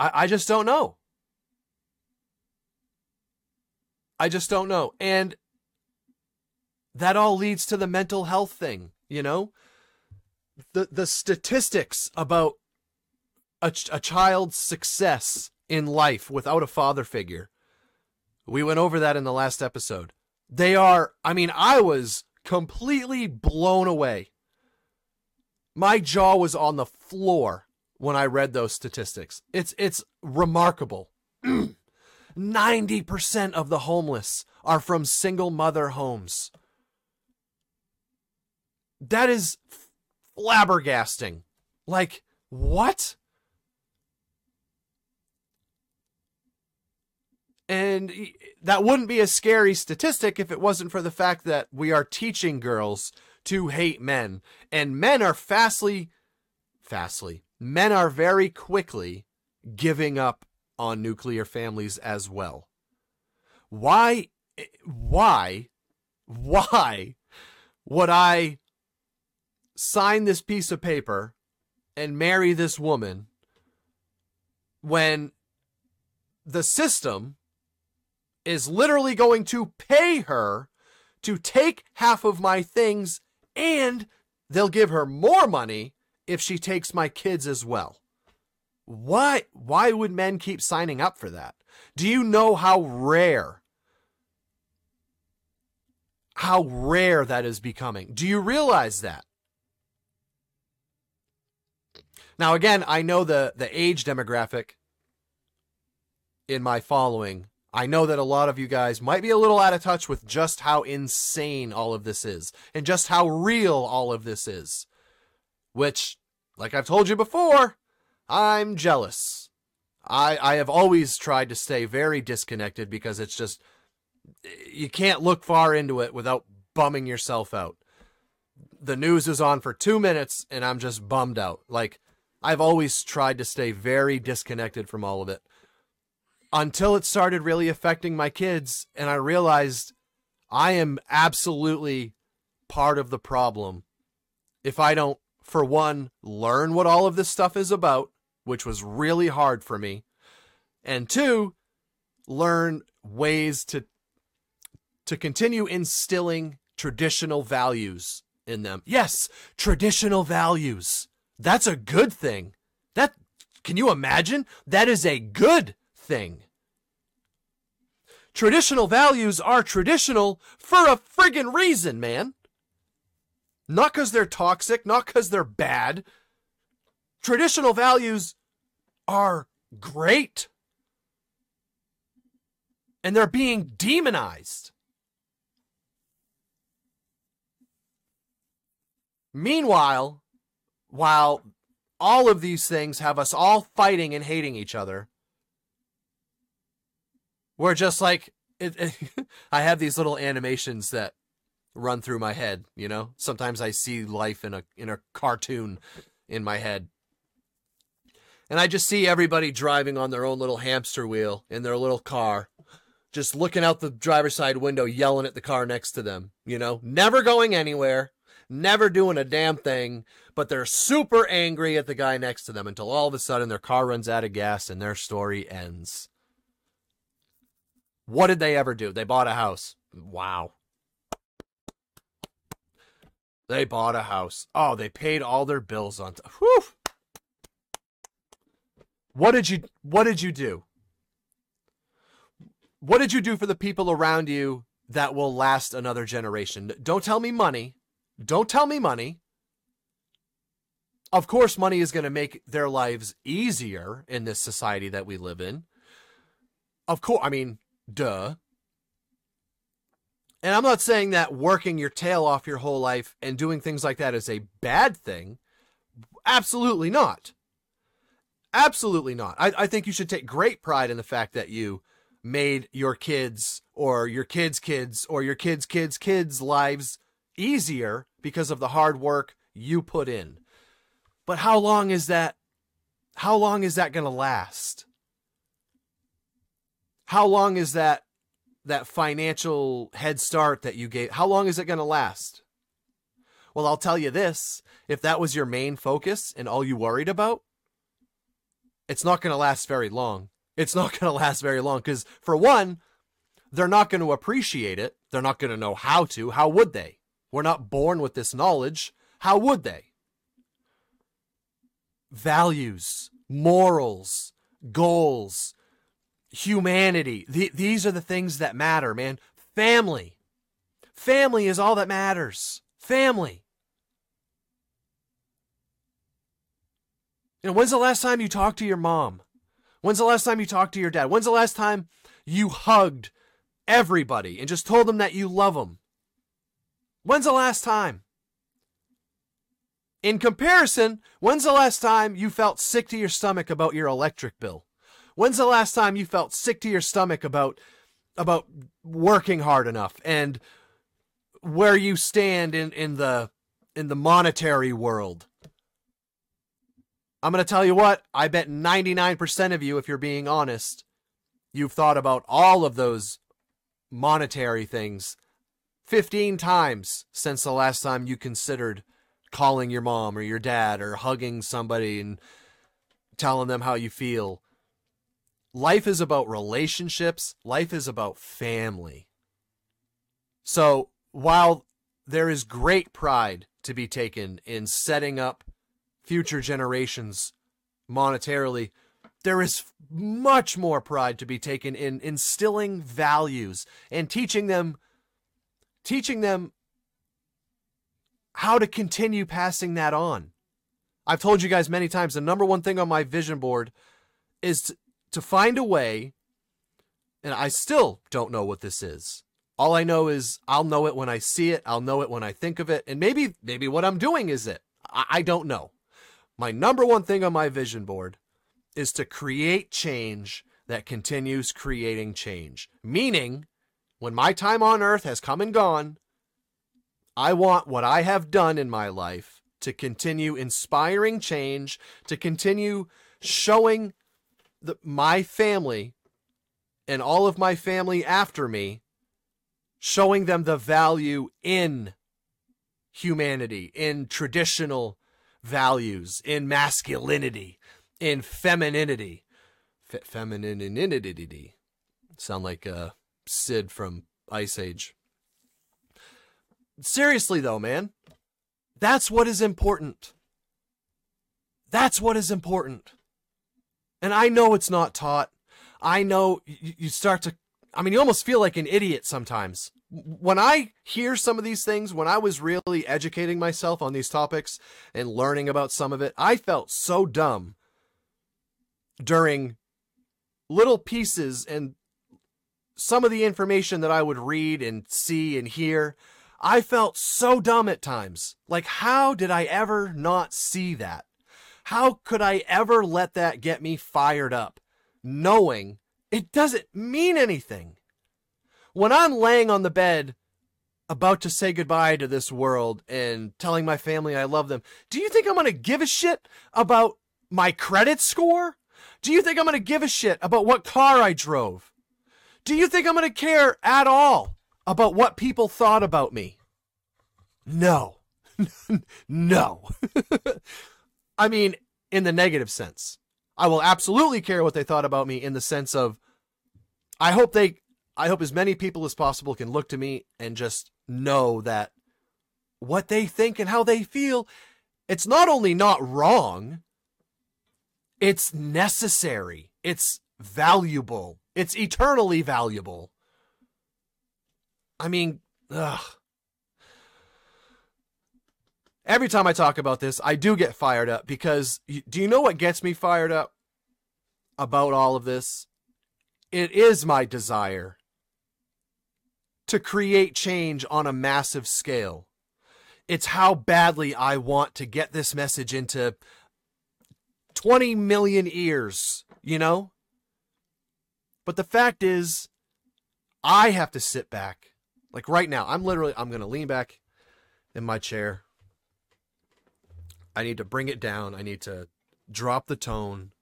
I just don't know. I just don't know. And that all leads to the mental health thing, you know? The statistics about a child's success in life without a father figure. We went over that in the last episode. They are, I mean, I was completely blown away. My jaw was on the floor when I read those statistics. It's remarkable. 90% of the homeless are from single mother homes. That is flabbergasting. Like, what? And that wouldn't be a scary statistic if it wasn't for the fact that we are teaching girls to hate men. And men are men are very quickly giving up on nuclear families as well. Why would I sign this piece of paper and marry this woman when the system is literally going to pay her to take half of my things, and they'll give her more money if she takes my kids as well? Why would men keep signing up for that? Do you know how rare that is becoming? Do you realize that? Now, again, I know the age demographic in my following. I know that a lot of you guys might be a little out of touch with just how insane all of this is and just how real all of this is, which, like I've told you before, I'm jealous. I have always tried to stay very disconnected because it's just, you can't look far into it without bumming yourself out. The news is on for 2 minutes and I'm just bummed out. Like, I've always tried to stay very disconnected from all of it until it started really affecting my kids. And I realized I am absolutely part of the problem if I don't, for one, learn what all of this stuff is about, which was really hard for me. And two, learn ways to continue instilling traditional values in them. Yes, traditional values. That's a good thing. That, can you imagine? That is a good thing. Traditional values are traditional for a friggin' reason, man. Not because they're toxic, not because they're bad. Traditional values are great. And they're being demonized. Meanwhile, while all of these things have us all fighting and hating each other, we're just like, I have these little animations that run through my head, you know? Sometimes I see life in a cartoon in my head. And I just see everybody driving on their own little hamster wheel in their little car, just looking out the driver's side window, yelling at the car next to them, you know? Never going anywhere, never doing a damn thing, but they're super angry at the guy next to them until all of a sudden their car runs out of gas and their story ends. What did they ever do? They bought a house. Wow. They bought a house. Oh, they paid all their bills on time. Whew. What did you do? What did you do for the people around you that will last another generation? Don't tell me money. Don't tell me money. Of course, money is going to make their lives easier in this society that we live in. Of course, I mean, duh. And I'm not saying that working your tail off your whole life and doing things like that is a bad thing. Absolutely not. Absolutely not. I think you should take great pride in the fact that you made your kids or your kids' kids or your kids' kids' kids' lives easier because of the hard work you put in. But how long is that going to last? How long is that financial head start that you gave, how long is it going to last? Well, I'll tell you this, if that was your main focus and all you worried about, it's not going to last very long. It's not going to last very long because, for one, they're not going to appreciate it. They're not going to know how to. How would they? We're not born with this knowledge. How would they? Values, morals, goals, humanity. These are the things that matter, man. Family. Family is all that matters. Family. You know, when's the last time you talked to your mom? When's the last time you talked to your dad? When's the last time you hugged everybody and just told them that you love them? When's the last time? In comparison, when's the last time you felt sick to your stomach about your electric bill? When's the last time you felt sick to your stomach about working hard enough and where you stand in the monetary world? I'm going to tell you what, I bet 99% of you, if you're being honest, you've thought about all of those monetary things 15 times since the last time you considered calling your mom or your dad or hugging somebody and telling them how you feel. Life is about relationships. Life is about family. So while there is great pride to be taken in setting up future generations monetarily, there is much more pride to be taken in instilling values and teaching them how to continue passing that on. I've told you guys many times, the number one thing on my vision board is to find a way, and I still don't know what this is. All I know is I'll know it when I see it. I'll know it when I think of it. And maybe what I'm doing is it. I don't know. My number one thing on my vision board is to create change that continues creating change. Meaning, when my time on earth has come and gone, I want what I have done in my life to continue inspiring change, to continue showing my family and all of my family after me, showing them the value in humanity, in traditional values, in masculinity, in femininity. Femininity. Sound like Sid from Ice Age. Seriously though, man, that's what is important. That's what is important. And I know it's not taught. I know you start to, I mean, you almost feel like an idiot sometimes. When I hear some of these things, when I was really educating myself on these topics and learning about some of it, I felt so dumb during little pieces and some of the information that I would read and see and hear. I felt so dumb at times. Like, how did I ever not see that? How could I ever let that get me fired up, knowing it doesn't mean anything? When I'm laying on the bed about to say goodbye to this world and telling my family I love them, do you think I'm going to give a shit about my credit score? Do you think I'm going to give a shit about what car I drove? Do you think I'm going to care at all about what people thought about me? No. No. I mean, in the negative sense. I will absolutely care what they thought about me in the sense of, I hope they I hope as many people as possible can look to me and just know that what they think and how they feel, it's not only not wrong, it's necessary, it's valuable, it's eternally valuable. I mean, ugh. Every time I talk about this, I do get fired up, because do you know what gets me fired up about all of this? It is my desire to create change on a massive scale. It's how badly I want to get this message into 20 million ears, you know? But the fact is, I have to sit back. Like right now, I'm going to lean back in my chair. I need to bring it down. I need to drop the tone.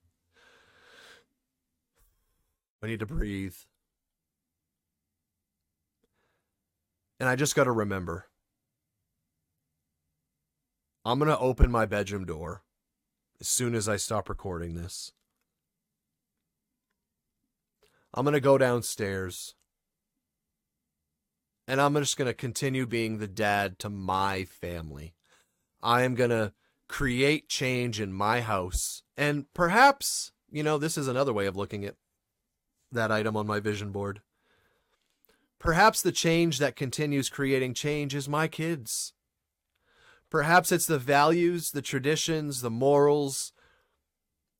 I need to breathe. And I just got to remember, I'm going to open my bedroom door as soon as I stop recording this. I'm going to go downstairs, and I'm just going to continue being the dad to my family. I am going to create change in my house. And perhaps, you know, this is another way of looking at that item on my vision board. Perhaps the change that continues creating change is my kids. Perhaps it's the values, the traditions, the morals,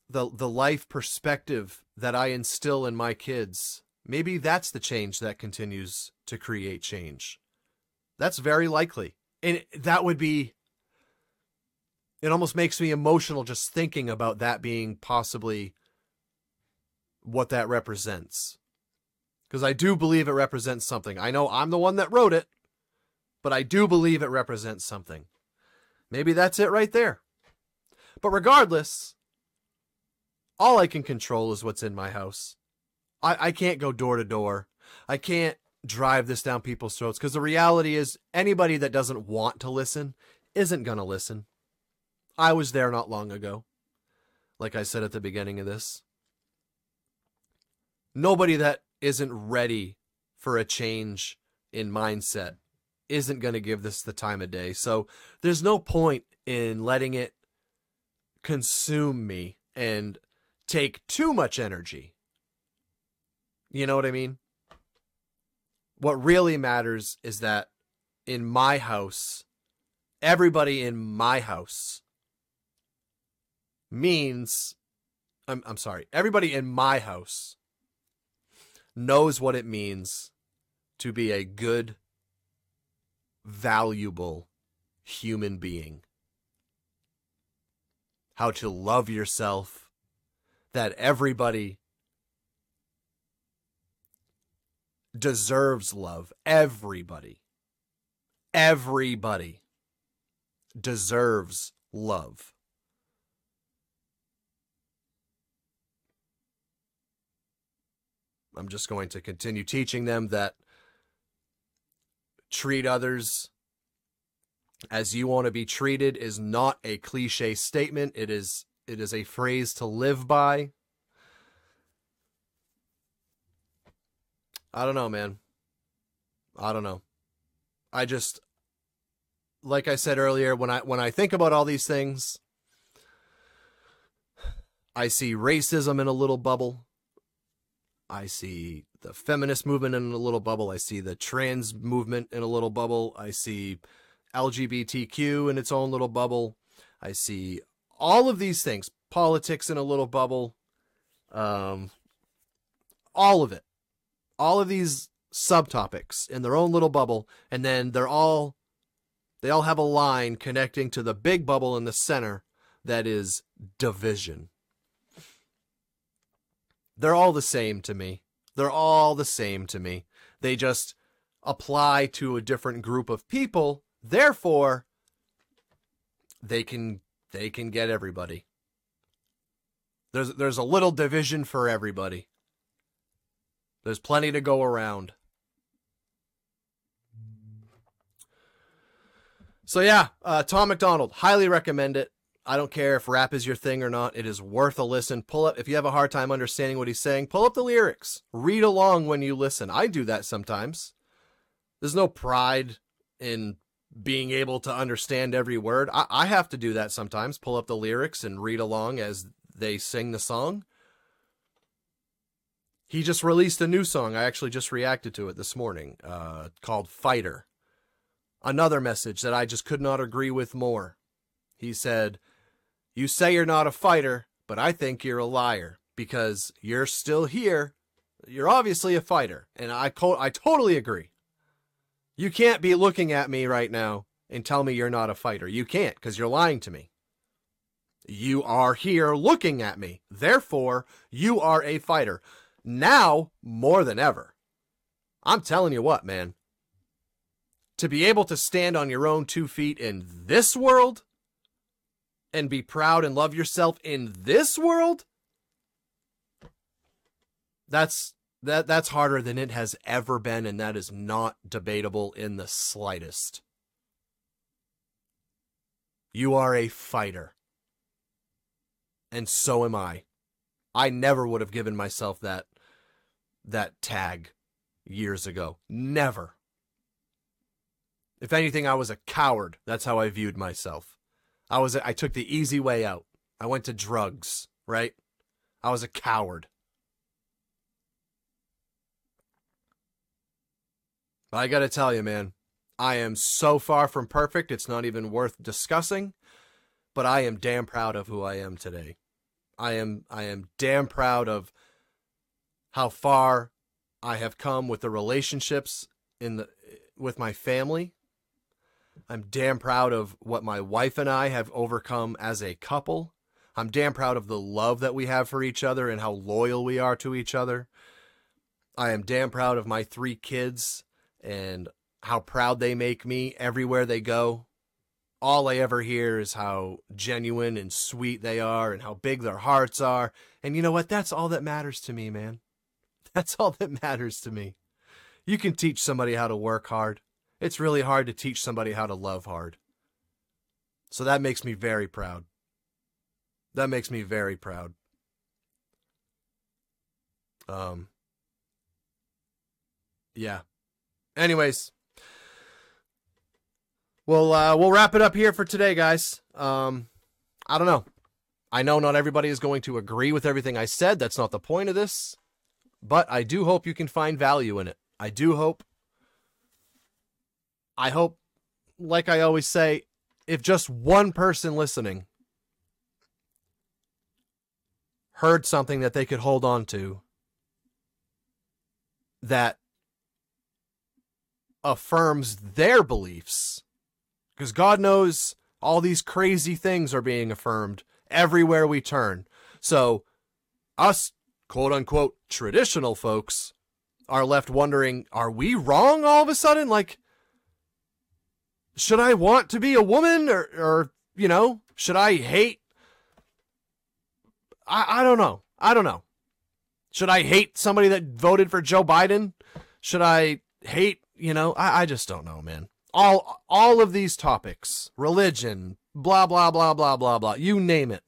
the life perspective that I instill in my kids. Maybe that's the change that continues to create change. That's very likely. And that would be, it almost makes me emotional just thinking about that being possibly what that represents. Because I do believe it represents something. I know I'm the one that wrote it, but I do believe it represents something. Maybe that's it right there. But regardless, all I can control is what's in my house. I can't go door to door. I can't drive this down people's throats, because the reality is anybody that doesn't want to listen isn't going to listen. I was there not long ago, like I said at the beginning of this. Nobody that isn't ready for a change in mindset isn't going to give this the time of day. So there's no point in letting it consume me and take too much energy. You know what I mean? What really matters is that in my house, everybody in my house means, I'm sorry, everybody in my house knows what it means to be a good, valuable human being. How to love yourself, that everybody deserves love. Everybody deserves love. I'm just going to continue teaching them that treat others as you want to be treated is not a cliche statement. It is a phrase to live by. I don't know, man. I don't know. I just, like I said earlier, when I think about all these things, I see racism in a little bubble. I see the feminist movement in a little bubble. I see the trans movement in a little bubble. I see LGBTQ in its own little bubble. I see all of these things, politics in a little bubble, all of it, all of these subtopics in their own little bubble. And then they all have a line connecting to the big bubble in the center that is division. They're all the same to me. They just apply to a different group of people. Therefore, they can get everybody. There's a little division for everybody. There's plenty to go around. So yeah, Tom McDonald, highly recommend it. I don't care if rap is your thing or not. It is worth a listen. Pull up, if you have a hard time understanding what he's saying, pull up the lyrics. Read along when you listen. I do that sometimes. There's no pride in being able to understand every word. I have to do that sometimes. Pull up the lyrics and read along as they sing the song. He just released a new song. I actually just reacted to it this morning, called Fighter. Another message that I just could not agree with more. He said, "You say you're not a fighter, but I think you're a liar because you're still here. You're obviously a fighter." And I totally agree. You can't be looking at me right now and tell me you're not a fighter. You can't, because you're lying to me. You are here looking at me. Therefore, you are a fighter. Now, more than ever. I'm telling you what, man. To be able to stand on your own 2 feet in this world and be proud and love yourself in this world, that's harder than it has ever been, and that is not debatable in the slightest. You are a fighter. And so am I. I never would have given myself that tag years ago. Never. If anything, I was a coward. That's how I viewed myself. I took the easy way out. I went to drugs, right? I was a coward. But I gotta tell you, man, I am so far from perfect, it's not even worth discussing, but I am damn proud of who I am today. I am damn proud of how far I have come with the relationships with my family. I'm damn proud of what my wife and I have overcome as a couple. I'm damn proud of the love that we have for each other and how loyal we are to each other. I am damn proud of my 3 kids and how proud they make me everywhere they go. All I ever hear is how genuine and sweet they are and how big their hearts are. And you know what? That's all that matters to me, man. That's all that matters to me. You can teach somebody how to work hard. It's really hard to teach somebody how to love hard. So that makes me very proud. That makes me very proud. Yeah. Anyways, we'll wrap it up here for today, guys. I don't know. I know not everybody is going to agree with everything I said. That's not the point of this, but I do hope you can find value in it. I do hope. I hope, like I always say, if just one person listening heard something that they could hold on to that affirms their beliefs, because God knows all these crazy things are being affirmed everywhere we turn. So us, quote unquote, traditional folks are left wondering, are we wrong all of a sudden? Like, should I want to be a woman or you know, should I hate? I don't know. I don't know. Should I hate somebody that voted for Joe Biden? Should I hate, you know, I just don't know, man. All of these topics, religion, blah, blah, blah, blah, blah, blah, you name it.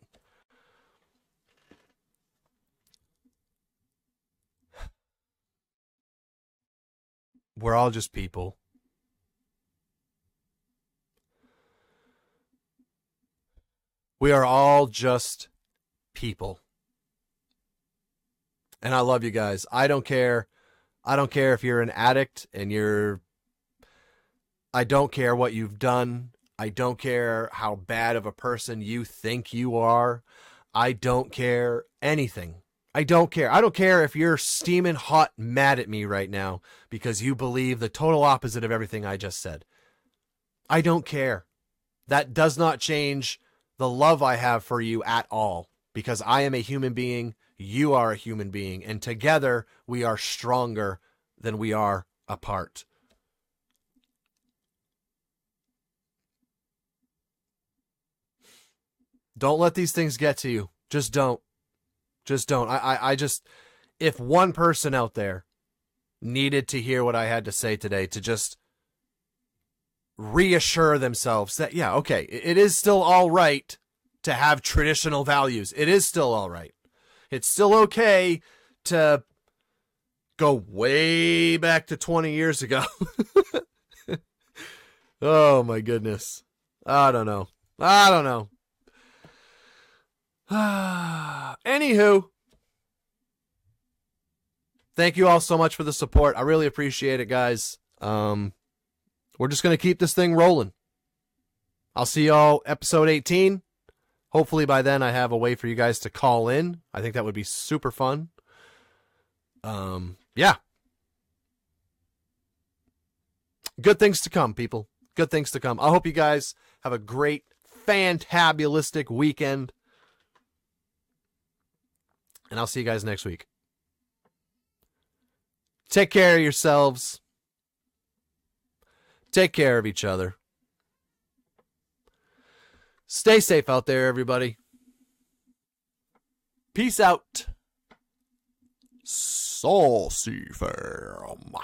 We're all just people. We are all just people. And I love you guys. I don't care. I don't care if you're an addict and I don't care what you've done. I don't care how bad of a person you think you are. I don't care anything. I don't care. I don't care if you're steaming hot mad at me right now because you believe the total opposite of everything I just said. I don't care. That does not change the love I have for you at all, because I am a human being, you are a human being, and together we are stronger than we are apart. Don't let these things get to you. Just don't. Just don't. If one person out there needed to hear what I had to say today to just reassure themselves that, yeah, okay, it is still all right to have traditional values. It is still all right. It's still okay to go way back to 20 years ago. Oh my goodness. I don't know. Anywho, thank you all so much for the support. I really appreciate it, guys. We're just going to keep this thing rolling. I'll see y'all episode 18. Hopefully by then I have a way for you guys to call in. I think that would be super fun. Yeah. Good things to come, people. Good things to come. I hope you guys have a great, fantabulistic weekend. And I'll see you guys next week. Take care of yourselves. Take care of each other. Stay safe out there, everybody. Peace out. Saucy fam.